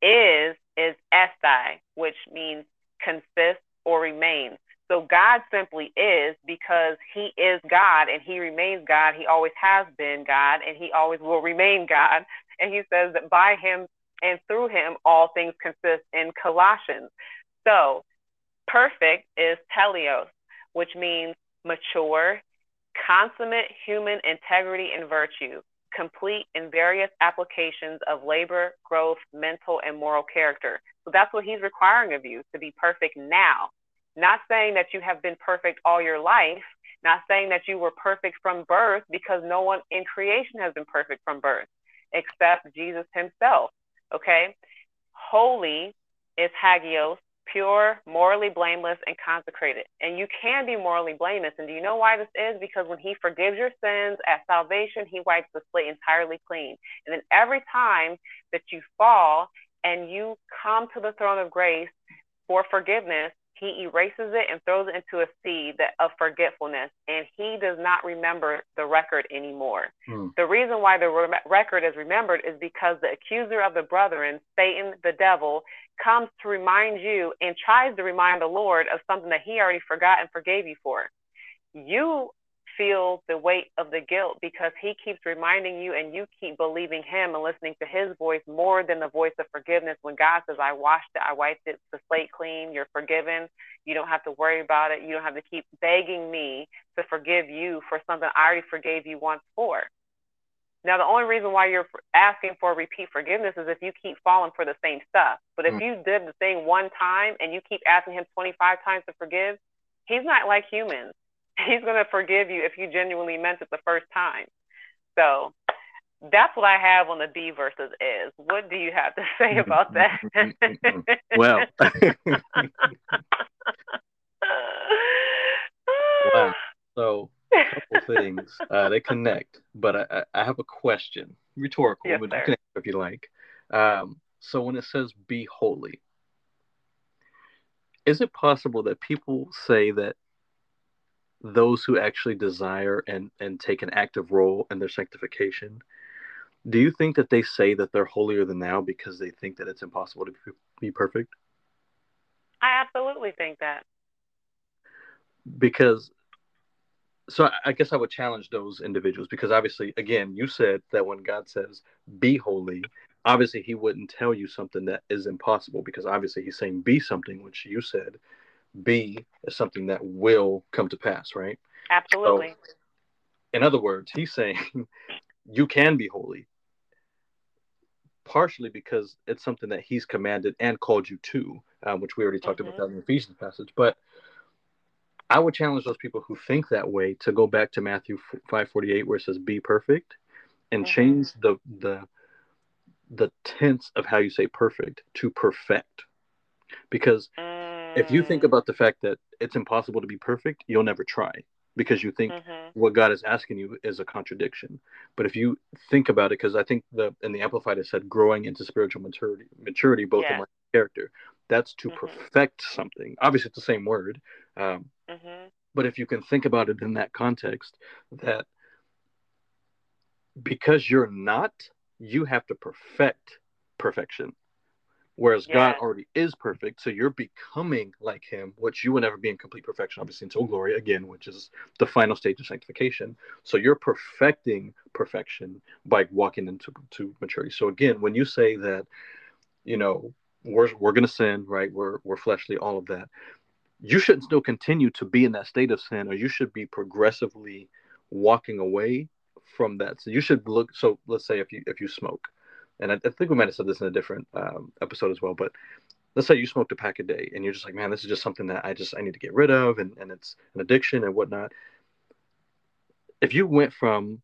Is estai, which means consist or remain. So God simply is, because he is God and he remains God. He always has been God and he always will remain God. And he says that by him and through him, all things consist in Colossians. So perfect is teleos, which means mature, consummate human integrity and virtue, complete in various applications of labor, growth, mental, and moral character. So that's what he's requiring of you, to be perfect now. Not saying that you have been perfect all your life, not saying that you were perfect from birth, because no one in creation has been perfect from birth, except Jesus himself, okay? Holy is hagios, pure, morally blameless, and consecrated. And you can be morally blameless. And do you know why this is? Because when he forgives your sins at salvation, he wipes the slate entirely clean. And then every time that you fall and you come to the throne of grace for forgiveness, he erases it and throws it into a sea of forgetfulness, and he does not remember the record anymore. The reason why the record is remembered is because the accuser of the brethren, Satan, the devil, comes to remind you and tries to remind the Lord of something that he already forgot and forgave you for. You feel the weight of the guilt because he keeps reminding you, and you keep believing him and listening to his voice more than the voice of forgiveness. When God says, I washed it, I wiped it, the slate clean, you're forgiven. You don't have to worry about it. You don't have to keep begging me to forgive you for something I already forgave you once for. Now, the only reason why you're asking for repeat forgiveness is if you keep falling for the same stuff. But if you did the thing one time and you keep asking him 25 times to forgive, he's not like humans. He's going to forgive you if you genuinely meant it the first time. So that's what I have on the be versus is. What do you have to say about that? Well, wow. So a couple things, they connect, but I have a question, rhetorical, yes, but you can answer if you like. So when it says be holy, is it possible that people say that those who actually desire and take an active role in their sanctification, do you think that they say that they're holier than thou because they think that it's impossible to be perfect? I absolutely think that. Because, so I guess I would challenge those individuals, because obviously, again, you said that when God says, be holy, obviously he wouldn't tell you something that is impossible, because obviously he's saying be something, which you said be is something that will come to pass, right? Absolutely. So, in other words, he's saying you can be holy, partially because it's something that he's commanded and called you to, which we already talked about that in the Ephesians passage. But I would challenge those people who think that way to go back to Matthew 5:48, where it says be perfect, and change the tense of how you say perfect to perfect. Because if you think about the fact that it's impossible to be perfect, you'll never try, because you think what God is asking you is a contradiction. But if you think about it, because I think in the Amplified it said growing into spiritual maturity both in my character. That's to perfect something. Obviously, it's the same word. But if you can think about it in that context, that because you're not, you have to perfect perfection. Whereas God already is perfect, so you're becoming like him, which you will never be in complete perfection, obviously, until glory, again, which is the final stage of sanctification. So you're perfecting perfection by walking into maturity. So again, when you say that, you know, we're going to sin, right? We're fleshly, all of that. You should still continue to be in that state of sin, or you should be progressively walking away from that. So you should look. So let's say if you smoke. And I think we might have said this in a different episode as well, but let's say you smoked a pack a day and you're just like, man, this is just something that I need to get rid of, and it's an addiction and whatnot. If you went from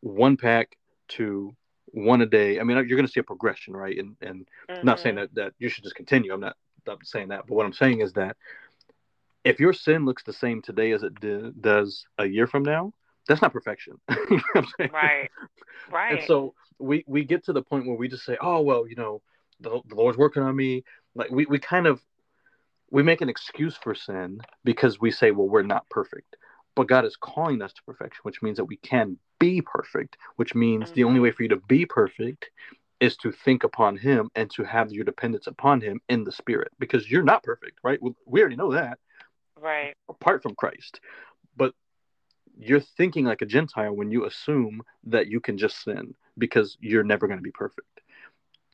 one pack to one a day, I mean, you're going to see a progression, right? And I'm not saying that you should just continue. I'm not saying that. But what I'm saying is that if your sin looks the same today as it does a year from now, that's not perfection. You know what I'm saying? Right. And so we get to the point where we just say, oh, well, you know, the Lord's working on me. Like we make an excuse for sin because we say, well, we're not perfect. But God is calling us to perfection, which means that we can be perfect, which means the only way for you to be perfect is to think upon him and to have your dependence upon him in the spirit, because you're not perfect, right? We already know that. Right. Apart from Christ. But you're thinking like a Gentile when you assume that you can just sin because you're never going to be perfect.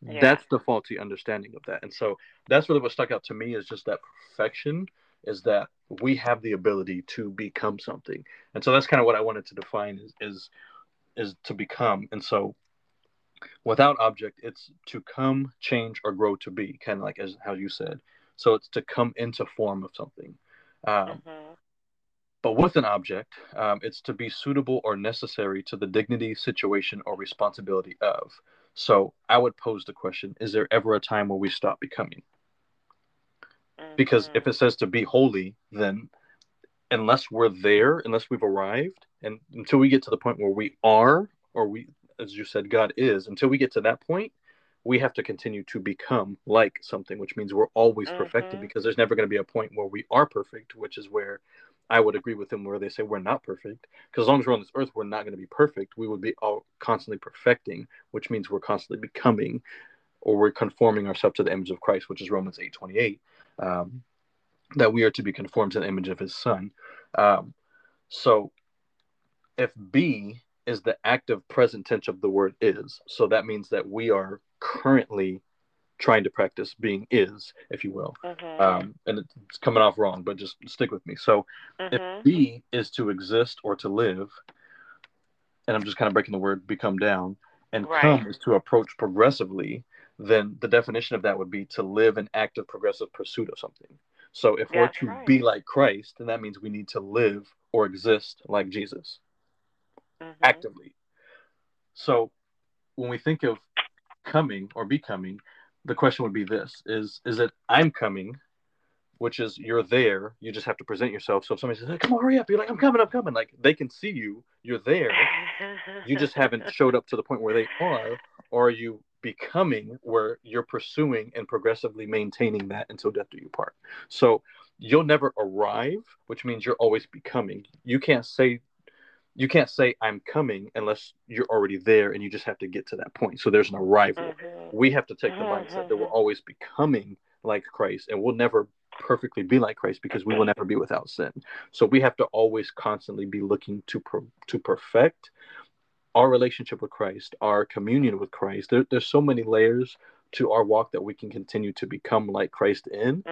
Yeah. That's the faulty understanding of that. And so that's really what stuck out to me, is just that perfection is that we have the ability to become something. And so that's kind of what I wanted to define is to become. And so without object, it's to come, change, or grow to be, kind of like as how you said. So it's to come into form of something. But with an object, it's to be suitable or necessary to the dignity, situation, or responsibility of. So I would pose the question, is there ever a time where we stop becoming? Because if it says to be holy, then unless we're there, unless we've arrived, and until we get to the point where we are, or we, as you said, God is, until we get to that point, we have to continue to become like something, which means we're always perfected, because there's never going to be a point where we are perfect, which is where I would agree with them, where they say we're not perfect, because as long as we're on this earth, we're not going to be perfect. We would be all constantly perfecting, which means we're constantly becoming, or we're conforming ourselves to the image of Christ, which is Romans 8:28, that we are to be conformed to the image of his son. So if be is the active present tense of the word is, so that means that we are currently trying to practice being is, if you will. And it's coming off wrong, but just stick with me. So if be is to exist or to live, and I'm just kind of breaking the word become down, and come is to approach progressively, then the definition of that would be to live an active, progressive pursuit of something. So if we're to be like Christ, then that means we need to live or exist like Jesus actively. So when we think of coming or becoming, the question would be this, is it I'm coming, which is you're there, you just have to present yourself. So if somebody says, hey, come on, hurry up, you're like, I'm coming. Like, they can see you, you're there, you just haven't showed up to the point where they are. Or are you becoming where you're pursuing and progressively maintaining that until death do you part? So you'll never arrive, which means you're always becoming. You can't say I'm coming unless you're already there, and you just have to get to that point. So there's an arrival. We have to take the mindset that we're always becoming like Christ, and we'll never perfectly be like Christ because we will never be without sin. So we have to always constantly be looking to perfect our relationship with Christ, our communion with Christ. There's so many layers to our walk that we can continue to become like Christ in,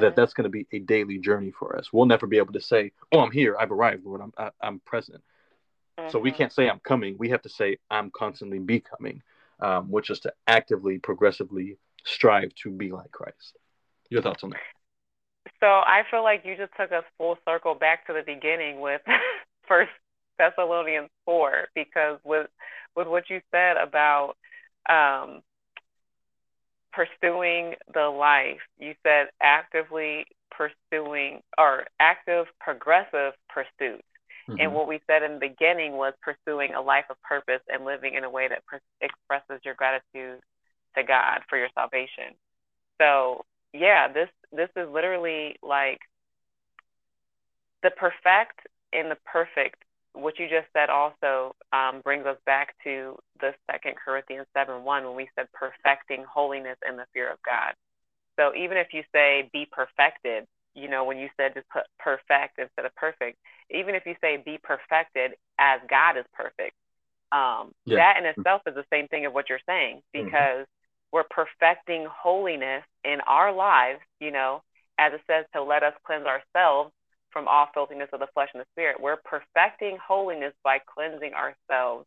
that's going to be a daily journey for us. We'll never be able to say, oh, I'm here, I've arrived, Lord, I'm present. So we can't say I'm coming. We have to say I'm constantly becoming, which is to actively, progressively strive to be like Christ. Your thoughts on that? So I feel like you just took us full circle back to the beginning with 1 Thessalonians 4, because with what you said about pursuing the life, you said actively pursuing or active, progressive pursuit. And what we said in the beginning was pursuing a life of purpose and living in a way that expresses your gratitude to God for your salvation. So, yeah, this is literally like the perfect and the perfect. What you just said also brings us back to the 2 Corinthians 7:1 when we said perfecting holiness in the fear of God. So even if you say be perfected, you know, when you said just put perfect instead of perfect, even if you say be perfected as God is perfect, that in itself is the same thing of what you're saying, because we're perfecting holiness in our lives, you know, as it says to let us cleanse ourselves from all filthiness of the flesh and the spirit. We're perfecting holiness by cleansing ourselves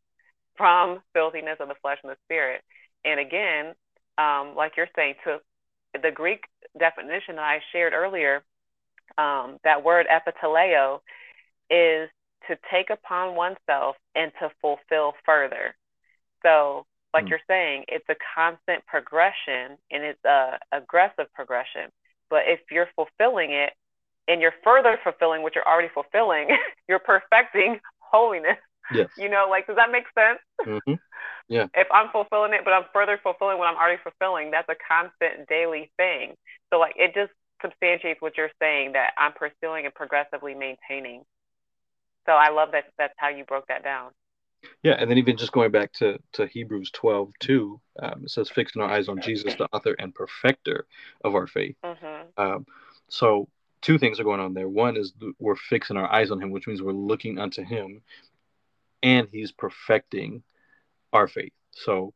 from filthiness of the flesh and the spirit. And again, like you're saying, to the Greek definition I shared earlier, that word epitaleo is to take upon oneself and to fulfill further. So like you're saying, it's a constant progression, and it's a aggressive progression. But if you're fulfilling it and you're further fulfilling what you're already fulfilling, you're perfecting holiness. Yes. You know, like, does that make sense? Yeah. If I'm fulfilling it, but I'm further fulfilling what I'm already fulfilling, that's a constant daily thing. So like, it just substantiates what you're saying, that I'm pursuing and progressively maintaining. So I love that that's how you broke that down. Yeah. And then even just going back to Hebrews 12:2, it says, fixing our eyes on Jesus, the author and perfecter of our faith. So two things are going on there. One is we're fixing our eyes on him, which means we're looking unto him, and he's perfecting our faith. So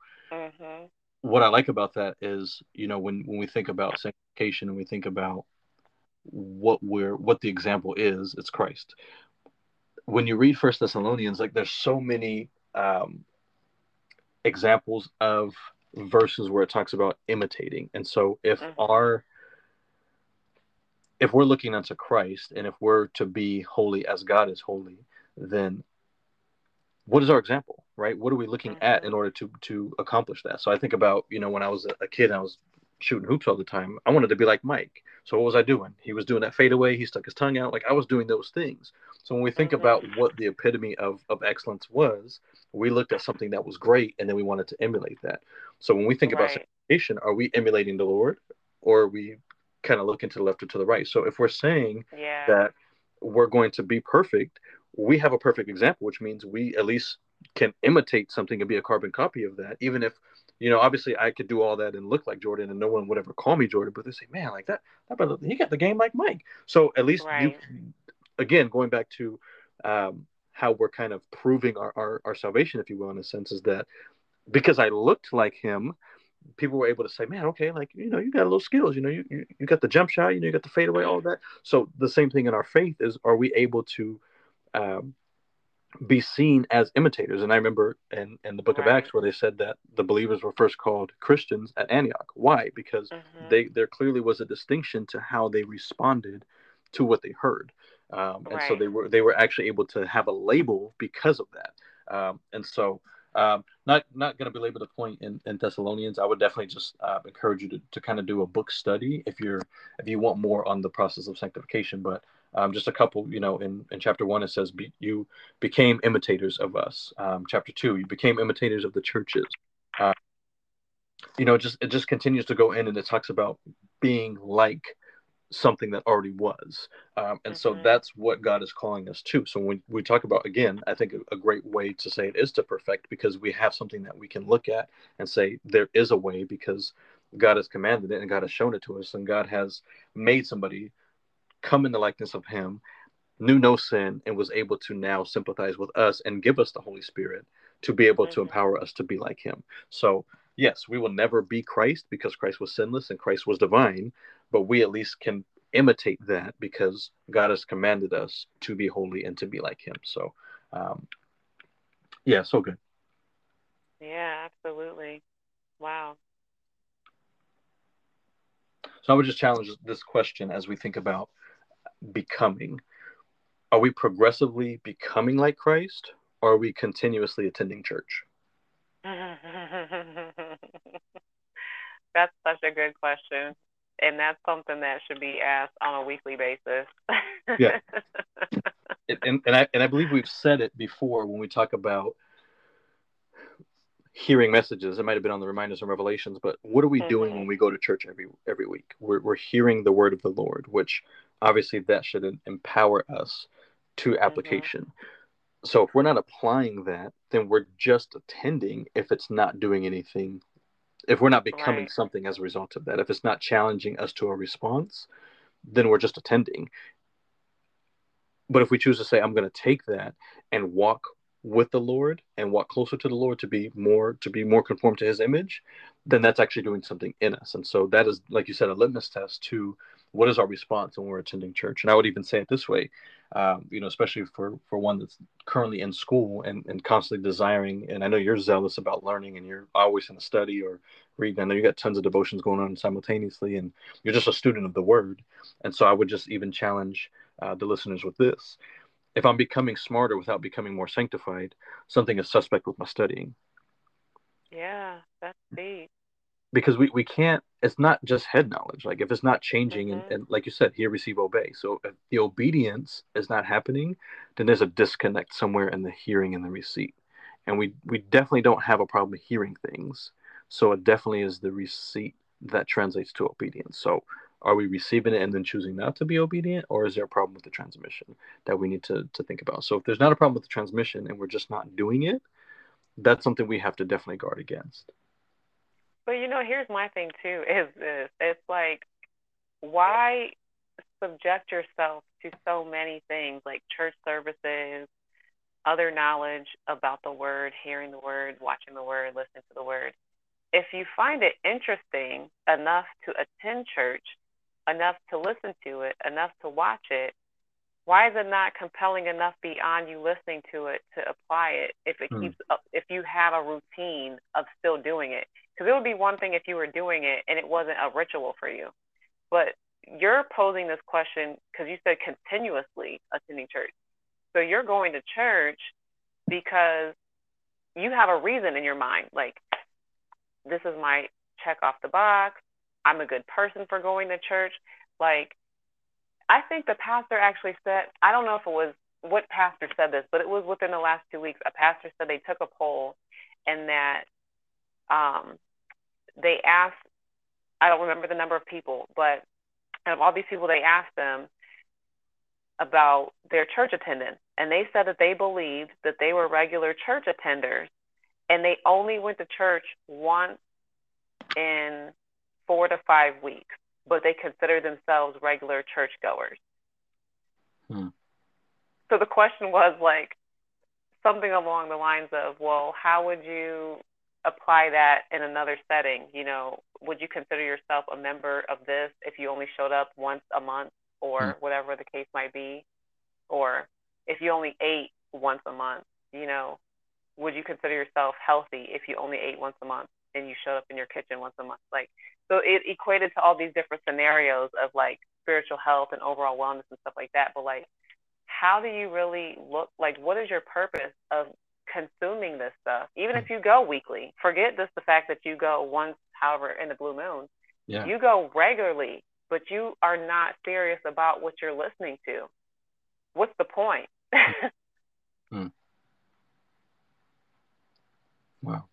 what I like about that is, you know, when we think about sanctification and we think about what the example is, it's Christ. When you read 1 Thessalonians, like there's so many examples of verses where it talks about imitating. And so if we're looking unto Christ, and if we're to be holy as God is holy, then what is our example, right? What are we looking at in order to accomplish that? So I think about, you know, when I was a kid and I was shooting hoops all the time, I wanted to be like Mike. So what was I doing? He was doing that fadeaway. He stuck his tongue out. Like I was doing those things. So when we think about what the epitome of excellence was, we looked at something that was great and then we wanted to emulate that. So when we think about sanctification, are we emulating the Lord, or are we kind of looking to the left or to the right? So if we're saying that we're going to be perfect, we have a perfect example, which means we at least can imitate something and be a carbon copy of that. Even if, you know, obviously I could do all that and look like Jordan and no one would ever call me Jordan, but they say, man, like that brother, he got the game like Mike. So at least you, again, going back to how we're kind of proving our salvation, if you will, in a sense, is that because I looked like him, people were able to say, man, okay, like, you know, you got a little skills, you know, you got the jump shot, you know, you got the fadeaway, all that. So the same thing in our faith is, are we able to be seen as imitators? And I remember in the book of Acts where they said that the believers were first called Christians at Antioch. Why? Because there clearly was a distinction to how they responded to what they heard. And so they were actually able to have a label because of that. And so not going to belabor the point in Thessalonians. I would definitely just encourage you to kind of do a book study if you want more on the process of sanctification. But just a couple, you know, in chapter 1, it says, you became imitators of us. Chapter 2, you became imitators of the churches. You know, it just continues to go in, and it talks about being like something that already was. And so that's what God is calling us to. So when we talk about, again, I think a great way to say it is to perfect, because we have something that we can look at and say there is a way, because God has commanded it and God has shown it to us, and God has made somebody come in the likeness of him, knew no sin, and was able to now sympathize with us and give us the Holy Spirit to be able to empower us to be like him. So yes, we will never be Christ, because Christ was sinless and Christ was divine, but we at least can imitate that because God has commanded us to be holy and to be like him. So yeah, so good. Yeah, absolutely. Wow. So I would just challenge this question as we think about becoming. Are we progressively becoming like Christ, or are we continuously attending church? That's such a good question, and that's something that should be asked on a weekly basis. Yeah, and I believe we've said it before when we talk about hearing messages. It might have been on the Reminders and Revelations, but what are we doing when we go to church every week? We're hearing the word of the Lord, which obviously that should empower us to application. So if we're not applying that, then we're just attending if it's not doing anything, if we're not becoming something as a result of that. If it's not challenging us to a response, then we're just attending. But if we choose to say, I'm going to take that and walk with the Lord and walk closer to the Lord to be more conformed to his image, then that's actually doing something in us. And so that is, like you said, a litmus test to what is our response when we're attending church. And I would even say it this way, you know, especially for one that's currently in school and constantly desiring, and I know you're zealous about learning and you're always in a study or reading. I know you got tons of devotions going on simultaneously and you're just a student of the word. And so I would just even challenge the listeners with this. If I'm becoming smarter without becoming more sanctified, something is suspect with my studying. Yeah, that's deep. Because we can't, it's not just head knowledge. Like if it's not changing, and like you said, hear, receive, obey. So if the obedience is not happening, then there's a disconnect somewhere in the hearing and the receipt. And we definitely don't have a problem hearing things. So it definitely is the receipt that translates to obedience. So are we receiving it and then choosing not to be obedient, or is there a problem with the transmission that we need to think about? So if there's not a problem with the transmission and we're just not doing it, that's something we have to definitely guard against. But, you know, here's my thing, too, is this. It's like, why subject yourself to so many things like church services, other knowledge about the word, hearing the word, watching the word, listening to the word? If you find it interesting enough to attend church, enough to listen to it, enough to watch it, why is it not compelling enough beyond you listening to it to apply it if it keeps up, if you have a routine of still doing it? Because it would be one thing if you were doing it and it wasn't a ritual for you. But you're posing this question because you said continuously attending church. So you're going to church because you have a reason in your mind. Like, this is my check off the box. I'm a good person for going to church. Like, I think the pastor actually said, I don't know if it was what pastor said this, but it was within the last 2 weeks. A pastor said they took a poll and that they asked, I don't remember the number of people, but out of all these people, they asked them about their church attendance. And they said that they believed that they were regular church attenders and they only went to church once in 4 to 5 weeks, but they consider themselves regular churchgoers. So the question was like something along the lines of, well, how would you apply that in another setting? You know, would you consider yourself a member of this if you only showed up once a month or whatever the case might be? Or if you only ate once a month, you know, would you consider yourself healthy if you only ate once a month and you showed up in your kitchen once a month? Like, so it equated to all these different scenarios of like spiritual health and overall wellness and stuff like that. But like, how do you really look, like, what is your purpose of consuming this stuff? Even if you go weekly, forget just the fact that you go once, however, in the blue moon, you go regularly, but you are not serious about what you're listening to. What's the point? Wow.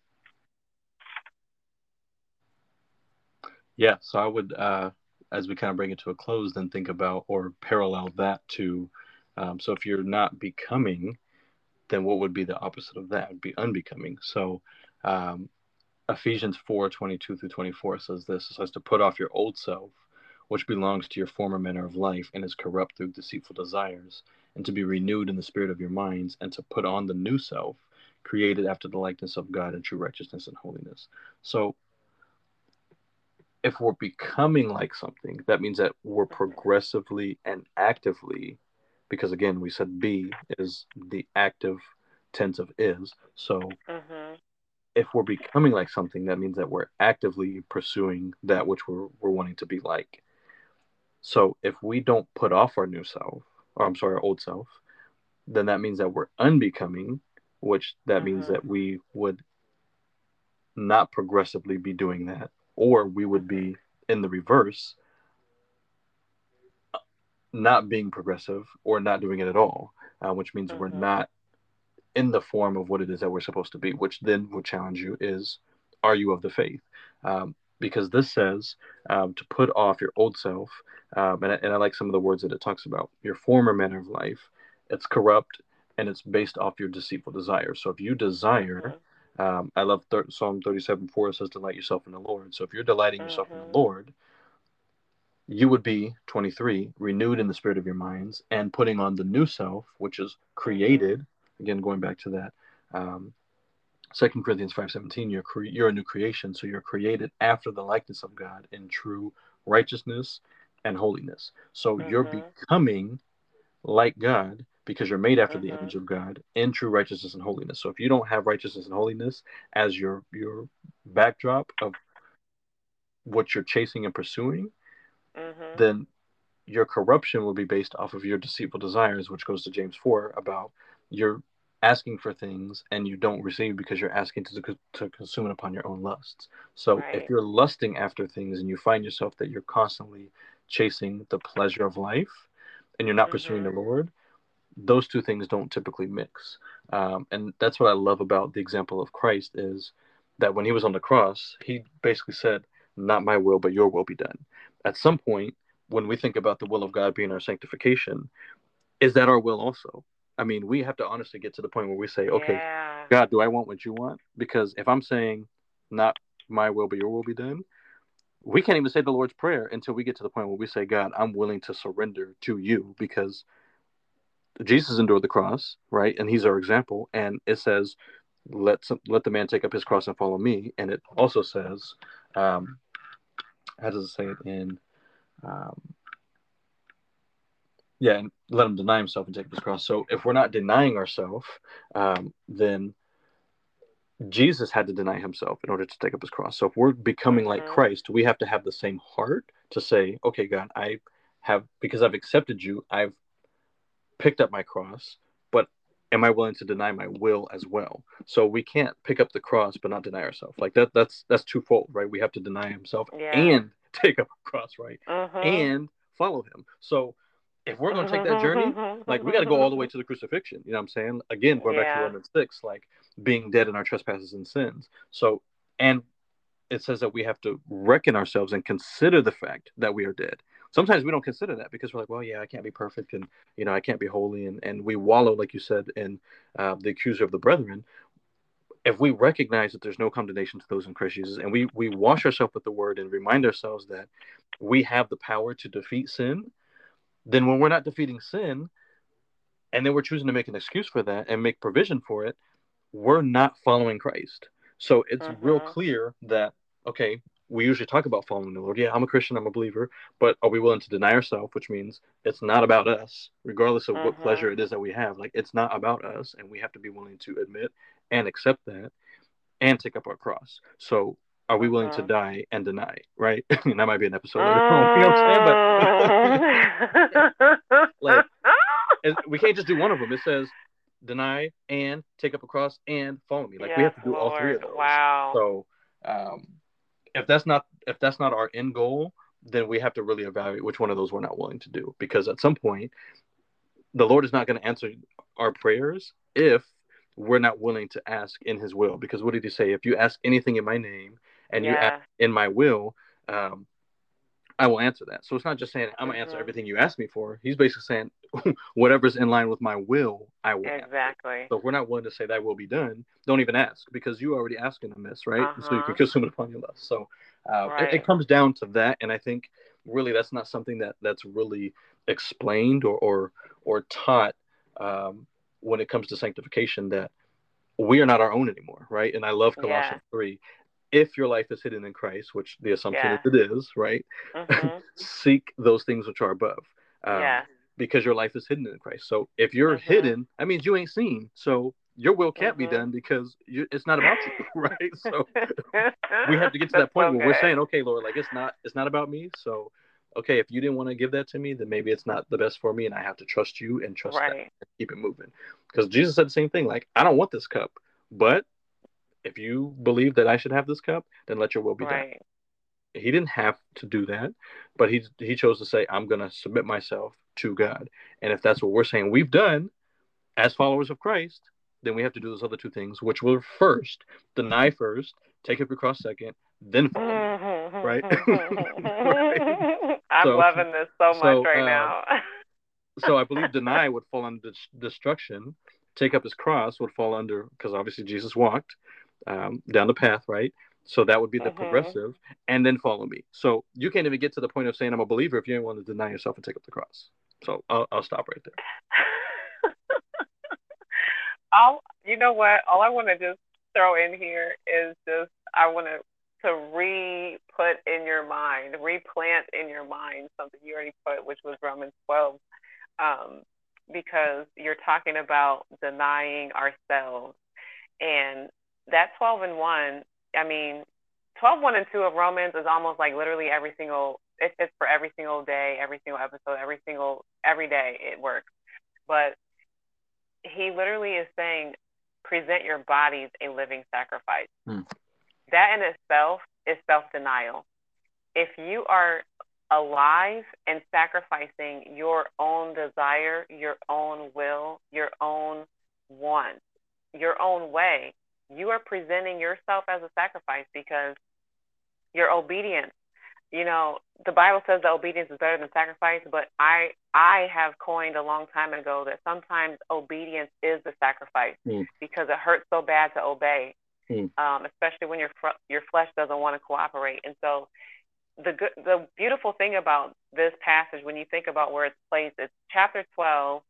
Yeah, so I would, as we kind of bring it to a close, then think about or parallel that to, so if you're not becoming, then what would be the opposite of that? It would be unbecoming. So Ephesians 4:22-24 says this, it says to put off your old self, which belongs to your former manner of life and is corrupt through deceitful desires, and to be renewed in the spirit of your minds, and to put on the new self, created after the likeness of God in true righteousness and holiness. So if we're becoming like something, that means that we're progressively and actively, because again, we said be is the active tense of is. So if we're becoming like something, that means that we're actively pursuing that which we're wanting to be like. So if we don't put off our new self, or I'm sorry, our old self, then that means that we're unbecoming, which that means that we would not progressively be doing that. Or we would be in the reverse, not being progressive or not doing it at all, which means we're not in the form of what it is that we're supposed to be, which then would challenge you is, are you of the faith? Because this says to put off your old self, and I like some of the words that it talks about, your former manner of life, it's corrupt and it's based off your deceitful desire. So if you desire... I love Psalm 37:4, it says, delight yourself in the Lord. So if you're delighting yourself in the Lord, you would be, 23, renewed in the spirit of your minds and putting on the new self, which is created. Again, going back to that, 2 Corinthians 5:17, you're a new creation. So you're created after the likeness of God in true righteousness and holiness. So you're becoming like God, because you're made after the image of God in true righteousness and holiness. So if you don't have righteousness and holiness as your backdrop of what you're chasing and pursuing, then your corruption will be based off of your deceitful desires, which goes to James 4 about you're asking for things and you don't receive because you're asking to consume it upon your own lusts. So if you're lusting after things and you find yourself that you're constantly chasing the pleasure of life and you're not pursuing the Lord, those two things don't typically mix. And that's what I love about the example of Christ is that when he was on the cross, he basically said, not my will, but your will be done. At some point, when we think about the will of God being our sanctification, is that our will also? I mean, we have to honestly get to the point where we say, okay, God, do I want what you want? Because if I'm saying not my will, but your will be done, we can't even say the Lord's Prayer until we get to the point where we say, God, I'm willing to surrender to you, because Jesus endured the cross, right? And he's our example. And it says, let the man take up his cross and follow me. And it also says, how does it say it in Yeah, and let him deny himself and take up his cross. So if we're not denying ourselves, then Jesus had to deny himself in order to take up his cross. So if we're becoming like Christ, we have to have the same heart to say, okay, God, I have, because I've accepted you, I've picked up my cross, but am I willing to deny my will as well? So we can't pick up the cross but not deny ourselves. Like that's twofold, right? We have to deny himself and take up a cross, right? And follow him. So if we're going to take that journey, like we got to go all the way to the crucifixion. You know what I'm saying? Again, going back to Romans 6, like being dead in our trespasses and sins. So, and it says that we have to reckon ourselves and consider the fact that we are dead. Sometimes we don't consider that because we're like, well, yeah, I can't be perfect. And, you know, I can't be holy. And we wallow, like you said, in the accuser of the brethren. If we recognize that there's no condemnation to those in Christ Jesus, and we wash ourselves with the word and remind ourselves that we have the power to defeat sin, then when we're not defeating sin, and then we're choosing to make an excuse for that and make provision for it, we're not following Christ. So it's real clear that, okay, we usually talk about following the Lord. Yeah, I'm a Christian, I'm a believer, but are we willing to deny ourselves, which means it's not about us, regardless of what pleasure it is that we have. Like, it's not about us, and we have to be willing to admit and accept that and take up our cross. So are we willing to die and deny, right? I mean, that might be an episode later on, you know what I'm saying? But like, we can't just do one of them. It says deny and take up a cross and follow me. Like, yes, we have to do all three of those. Wow. So if that's not our end goal, then we have to really evaluate which one of those we're not willing to do, because at some point the Lord is not going to answer our prayers if we're not willing to ask in his will. Because what did he say? If you ask anything in my name and you ask in my will, I will answer that. So it's not just saying I'm going to answer everything you ask me for. He's basically saying whatever's in line with my will, I will answer. So if we're not willing to say that will be done, don't even ask, because you already asked in amiss, right? So you can consume it upon your lust. So it comes down to that. And I think really that's not something that's really explained or taught when it comes to sanctification, that we are not our own anymore, right? And I love Colossians 3. If your life is hidden in Christ, which the assumption is it is, right? Seek those things which are above, because your life is hidden in Christ. So if you're hidden, that means you ain't seen. So your will can't be done, because it's not about you, right? So we have to get to that point where we're saying, okay, Lord, like it's not about me. So okay, if you didn't want to give that to me, then maybe it's not the best for me, and I have to trust you and trust that and keep it moving. Because Jesus said the same thing, like, I don't want this cup, but if you believe that I should have this cup, then let your will be done. He didn't have to do that, but he chose to say, I'm going to submit myself to God. And if that's what we're saying we've done as followers of Christ, then we have to do those other two things, which were first, deny first, take up your cross second, then follow me, right? I'm loving this so much right now. So I believe deny would fall under destruction. Take up his cross would fall under, because obviously Jesus walked down the path, right? So that would be the progressive, and then follow me. So you can't even get to the point of saying I'm a believer if you don't want to deny yourself and take up the cross. So I'll stop right there. You know what? All I want to just throw in here is just, I want to re-put in your mind, replant in your mind something you already put, which was Romans 12, because you're talking about denying ourselves. And that 12:1, I mean, 12:1 and 2 of Romans is almost like literally every single, it's for every single day, every single episode, every day it works. But he literally is saying, present your bodies a living sacrifice. That in itself is self-denial. If you are alive and sacrificing your own desire, your own will, your own want, your own way, you are presenting yourself as a sacrifice, because your obedience, you know, the Bible says that obedience is better than sacrifice, but I have coined a long time ago that sometimes obedience is the sacrifice, because it hurts so bad to obey, especially when your flesh doesn't want to cooperate. And so the beautiful thing about this passage, when you think about where it's placed, it's chapter 12.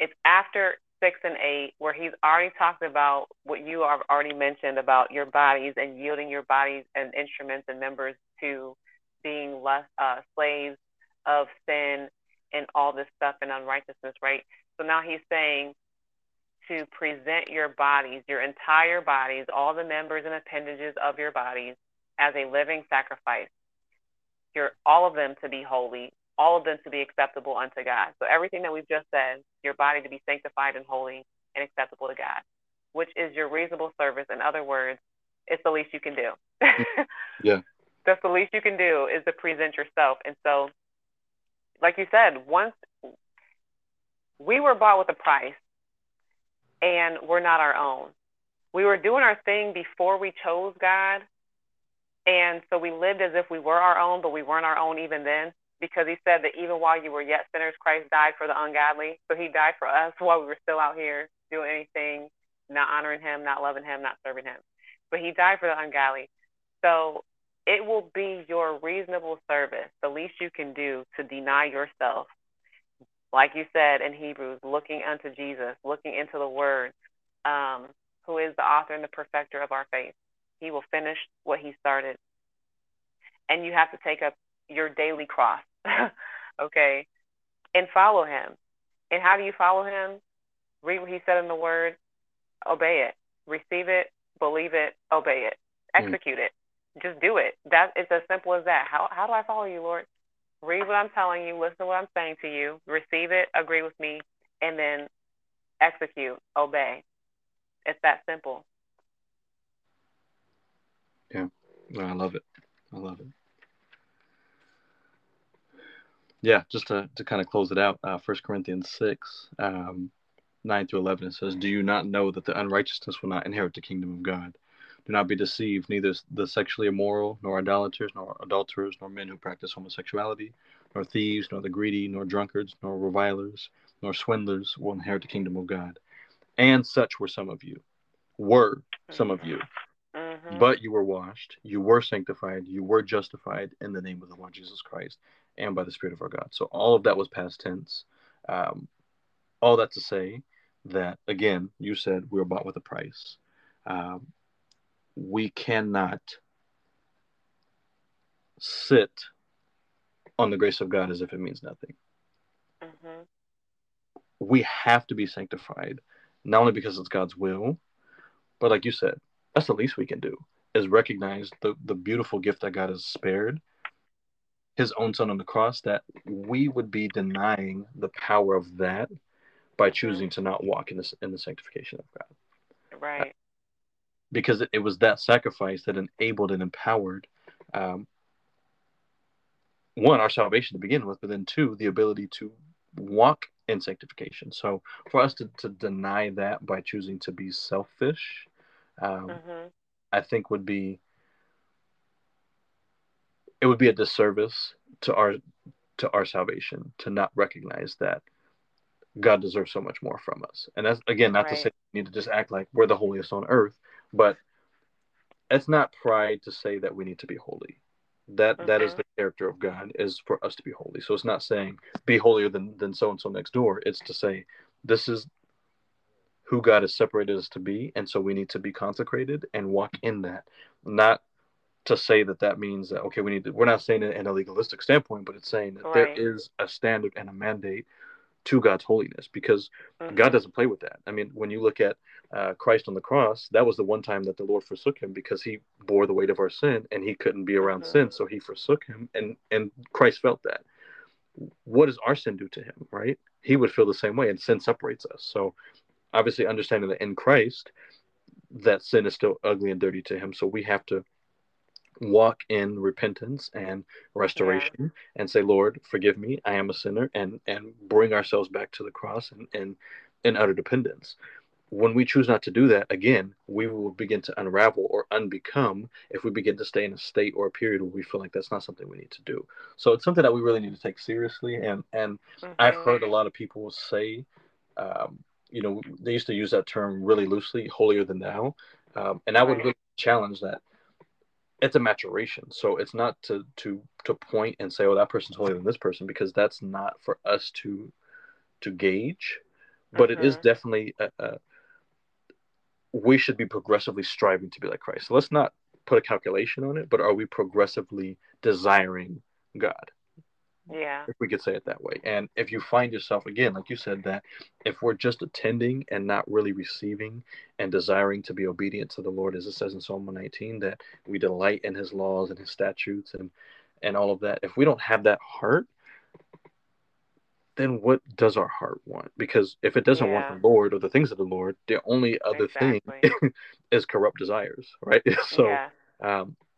It's after 6 and 8, where he's already talked about what you have already mentioned about your bodies and yielding your bodies and instruments and members to being slaves of sin and all this stuff and unrighteousness, right? So now he's saying to present your bodies, your entire bodies, all the members and appendages of your bodies as a living sacrifice, all of them to be holy, all of them to be acceptable unto God. So everything that we've just said, your body to be sanctified and holy and acceptable to God, which is your reasonable service. In other words, it's the least you can do. Yeah. That's the least you can do, is to present yourself. And so, like you said, once we were bought with a price and we're not our own. We were doing our thing before we chose God. And so we lived as if we were our own, but we weren't our own even then, because he said that even while you were yet sinners, Christ died for the ungodly. So he died for us while we were still out here doing anything, not honoring him, not loving him, not serving him. But he died for the ungodly. So it will be your reasonable service, the least you can do, to deny yourself. Like you said in Hebrews, looking unto Jesus, looking into the word, who is the author and the perfecter of our faith. He will finish what he started. And you have to take up your daily cross, okay, and follow him. And how do you follow him? Read what he said in the word, obey it, receive it, believe it, obey it, execute it. Just do it. That it's as simple as that. How do I follow you, Lord? Read what I'm telling you, listen to what I'm saying to you, receive it, agree with me, and then execute, obey. It's that simple. Yeah, I love it. I love it. Yeah, just to kind of close it out, 1 Corinthians 6, 9 through 11, it says, "Do you not know that the unrighteousness will not inherit the kingdom of God? Do not be deceived, neither the sexually immoral, nor idolaters, nor adulterers, nor men who practice homosexuality, nor thieves, nor the greedy, nor drunkards, nor revilers, nor swindlers will inherit the kingdom of God. And such were some of you. Mm-hmm. But you were washed, you were sanctified, you were justified in the name of the Lord Jesus Christ and by the Spirit of our God." So all of that was past tense. All that to say that, again, you said we were bought with a price. We cannot sit on the grace of God as if it means nothing. Mm-hmm. We have to be sanctified, not only because it's God's will, but like you said, that's the least we can do, is recognize the beautiful gift that God has spared, his own son on the cross, that we would be denying the power of that by choosing to not walk in the sanctification of God. Right. Because it was that sacrifice that enabled and empowered, one, our salvation to begin with, but then two, the ability to walk in sanctification. So for us to deny that by choosing to be selfish, I think would be a disservice to our salvation to not recognize that God deserves so much more from us. And that's, again, not to say we need to just act like we're the holiest on earth, but it's not pride to say that we need to be holy. That is the character of God, is for us to be holy. So it's not saying be holier than so-and-so next door. It's to say this is who God has separated us to be, and so we need to be consecrated and walk in that. Not to say that means that, okay, we're not saying it in a legalistic standpoint, but it's saying that there is a standard and a mandate to God's holiness, because God doesn't play with that. I mean, when you look at Christ on the cross, that was the one time that the Lord forsook him, because he bore the weight of our sin and he couldn't be around sin, so he forsook him, and Christ felt that. What does our sin do to him, right? He would feel the same way, and sin separates us. So obviously understanding that in Christ, that sin is still ugly and dirty to him, so we have to walk in repentance and restoration and say, Lord, forgive me, I am a sinner, and bring ourselves back to the cross and in utter dependence. When we choose not to do that, again, we will begin to unravel or unbecome if we begin to stay in a state or a period where we feel like that's not something we need to do. So it's something that we really need to take seriously, and I've heard a lot of people say, you know, they used to use that term really loosely, holier than thou, and I would really challenge that. It's a maturation. So it's not to point and say, oh, that person's holier than this person, because that's not for us to gauge. But it is definitely we should be progressively striving to be like Christ. So let's not put a calculation on it, but are we progressively desiring God? Yeah. If we could say it that way. And if you find yourself, again, like you said, that if we're just attending and not really receiving and desiring to be obedient to the Lord, as it says in Psalm 119, that we delight in his laws and his statutes and all of that. If we don't have that heart, then what does our heart want? Because if it doesn't want the Lord or the things of the Lord, the only other thing is corrupt desires, right? So,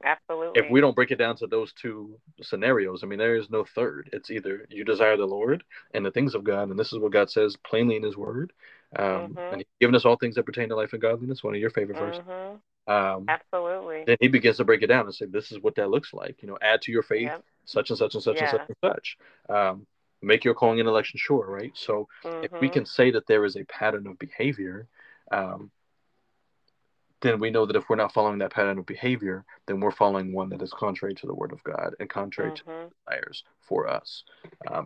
absolutely. If we don't break it down to those two scenarios, I mean, there is no third. It's either you desire the Lord and the things of God, and this is what God says plainly in his word, and he's given us all things that pertain to life and godliness, one of your favorite verses. Absolutely. Then he begins to break it down and say, this is what that looks like. You know, add to your faith such and such and such and such and such. Make your calling and election sure, right? So if we can say that there is a pattern of behavior, then we know that if we're not following that pattern of behavior, then we're following one that is contrary to the word of God and contrary to the desires for us.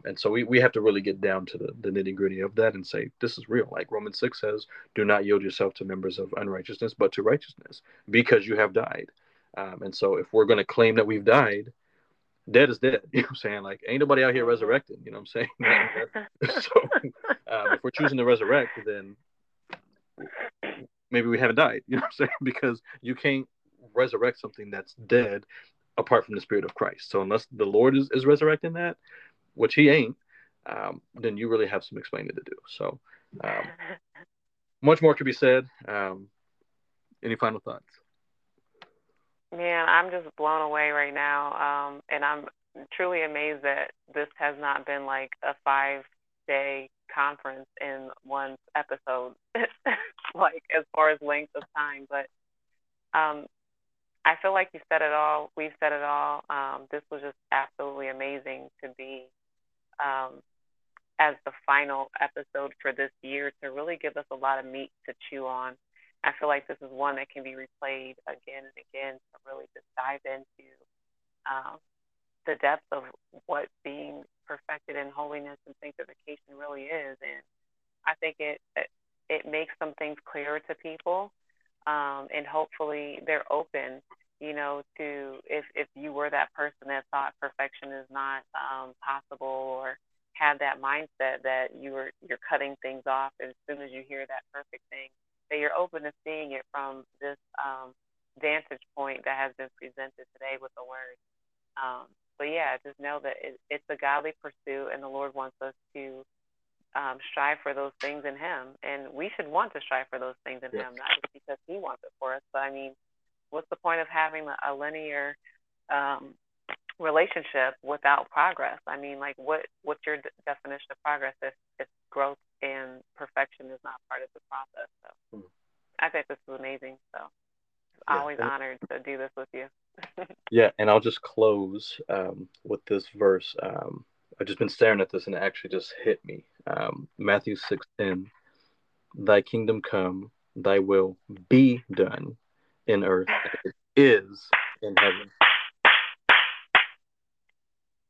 And so we have to really get down to the nitty gritty of that and say, this is real. Like Romans 6 says, do not yield yourself to members of unrighteousness, but to righteousness, because you have died. And so if we're going to claim that we've died, dead is dead. You know what I'm saying? Like, ain't nobody out here resurrected. You know what I'm saying? So if we're choosing to resurrect, then maybe we haven't died, you know what I'm saying? Because you can't resurrect something that's dead apart from the Spirit of Christ. So unless the Lord is resurrecting that, which he ain't, then you really have some explaining to do. So much more could be said. Any final thoughts? Man, I'm just blown away right now. And I'm truly amazed that this has not been like a 5-day conference in one episode. Like as far as length of time, but I feel like you said it all. We've said it all. This was just absolutely amazing to be as the final episode for this year, to really give us a lot of meat to chew on. I feel like this is one that can be replayed again and again, to really just dive into the depth of what being perfected in holiness and sanctification really is. And I think it makes some things clearer to people, and hopefully they're open, you know, to if you were that person that thought perfection is not possible, or had that mindset that you're cutting things off as soon as you hear that perfect thing, that you're open to seeing it from this vantage point that has been presented today with the word. But yeah, just know that it's a godly pursuit, and the Lord wants us to strive for those things in him, and we should want to strive for those things in him, not just because he wants it for us, but I mean, what's the point of having a linear relationship without progress? I mean, like, what's your definition of progress if growth and perfection is not part of the process? So I think this is amazing. So I'm always honored to do this with you. Yeah, and I'll just close with this verse. I've just been staring at this, and it actually just hit me. Matthew 6:10, thy kingdom come, thy will be done in earth as it is in heaven.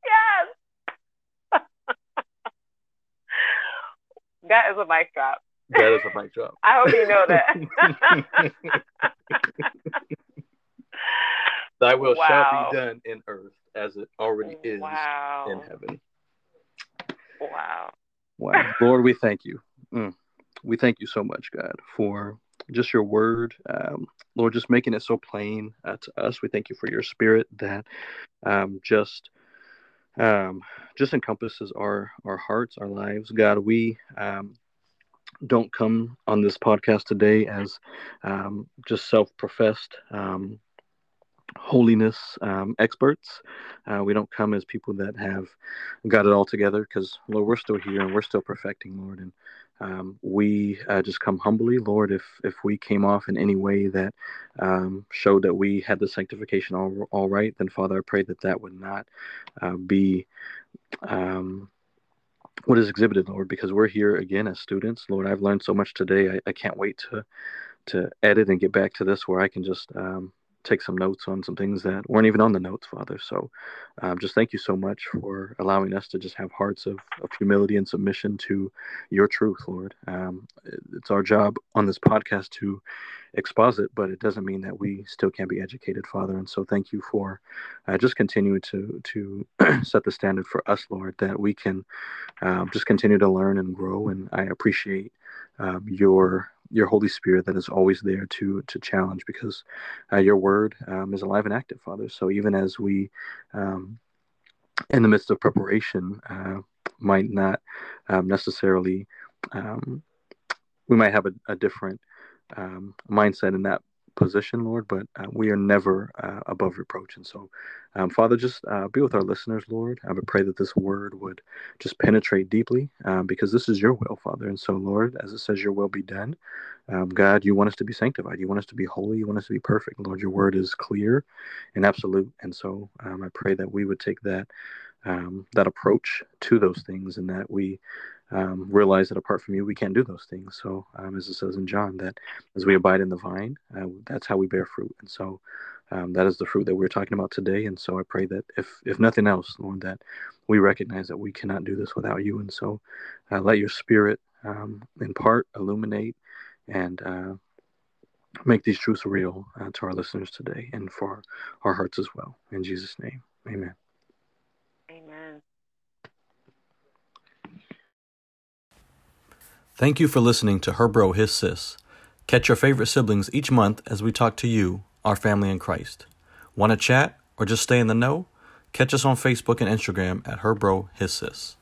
Yes! That is a mic drop. That is a mic drop. I hope you know that. Thy will shall be done in earth as it already is in heaven. Wow. Lord, we thank you. We thank you so much, God, for just your word. Lord, just making it so plain to us. We thank you for your spirit that just encompasses our hearts, our lives. God, we don't come on this podcast today as just self-professed holiness experts. We don't come as people that have got it all together, because Lord, we're still here and we're still perfecting, Lord, and we just come humbly, Lord. If we came off in any way that showed that we had the sanctification all right, then Father, I pray that would not be what is exhibited, Lord, because we're here again as students, Lord. I've learned so much today. I can't wait to edit and get back to this, where I can just take some notes on some things that weren't even on the notes, Father. So just thank you so much for allowing us to just have hearts of humility and submission to your truth, Lord. It's our job on this podcast to exposit, but it doesn't mean that we still can't be educated, Father. And so thank you for just continuing to set the standard for us, Lord, that we can just continue to learn and grow. And I appreciate your Holy Spirit that is always there to challenge, because your word is alive and active, Father. So even as we, in the midst of preparation, might not necessarily, we might have a different mindset in that position, Lord, but we are never above reproach. And so, Father, just be with our listeners, Lord. I would pray that this word would just penetrate deeply, because this is your will, Father. And so, Lord, as it says, your will be done. God, you want us to be sanctified. You want us to be holy. You want us to be perfect. Lord, your word is clear and absolute. And so I pray that we would take that approach to those things, and that we realize that apart from you, we can't do those things. So as it says in John, that as we abide in the vine, that's how we bear fruit. And so that is the fruit that we're talking about today. And so I pray that if nothing else, Lord, that we recognize that we cannot do this without you. And so let your Spirit impart, illuminate, and make these truths real to our listeners today, and for our hearts as well. In Jesus' name, amen. Amen. Thank you for listening to Her Bro, His Sis. Catch your favorite siblings each month as we talk to you, our family in Christ. Want to chat or just stay in the know? Catch us on Facebook and Instagram at Her Bro, His Sis.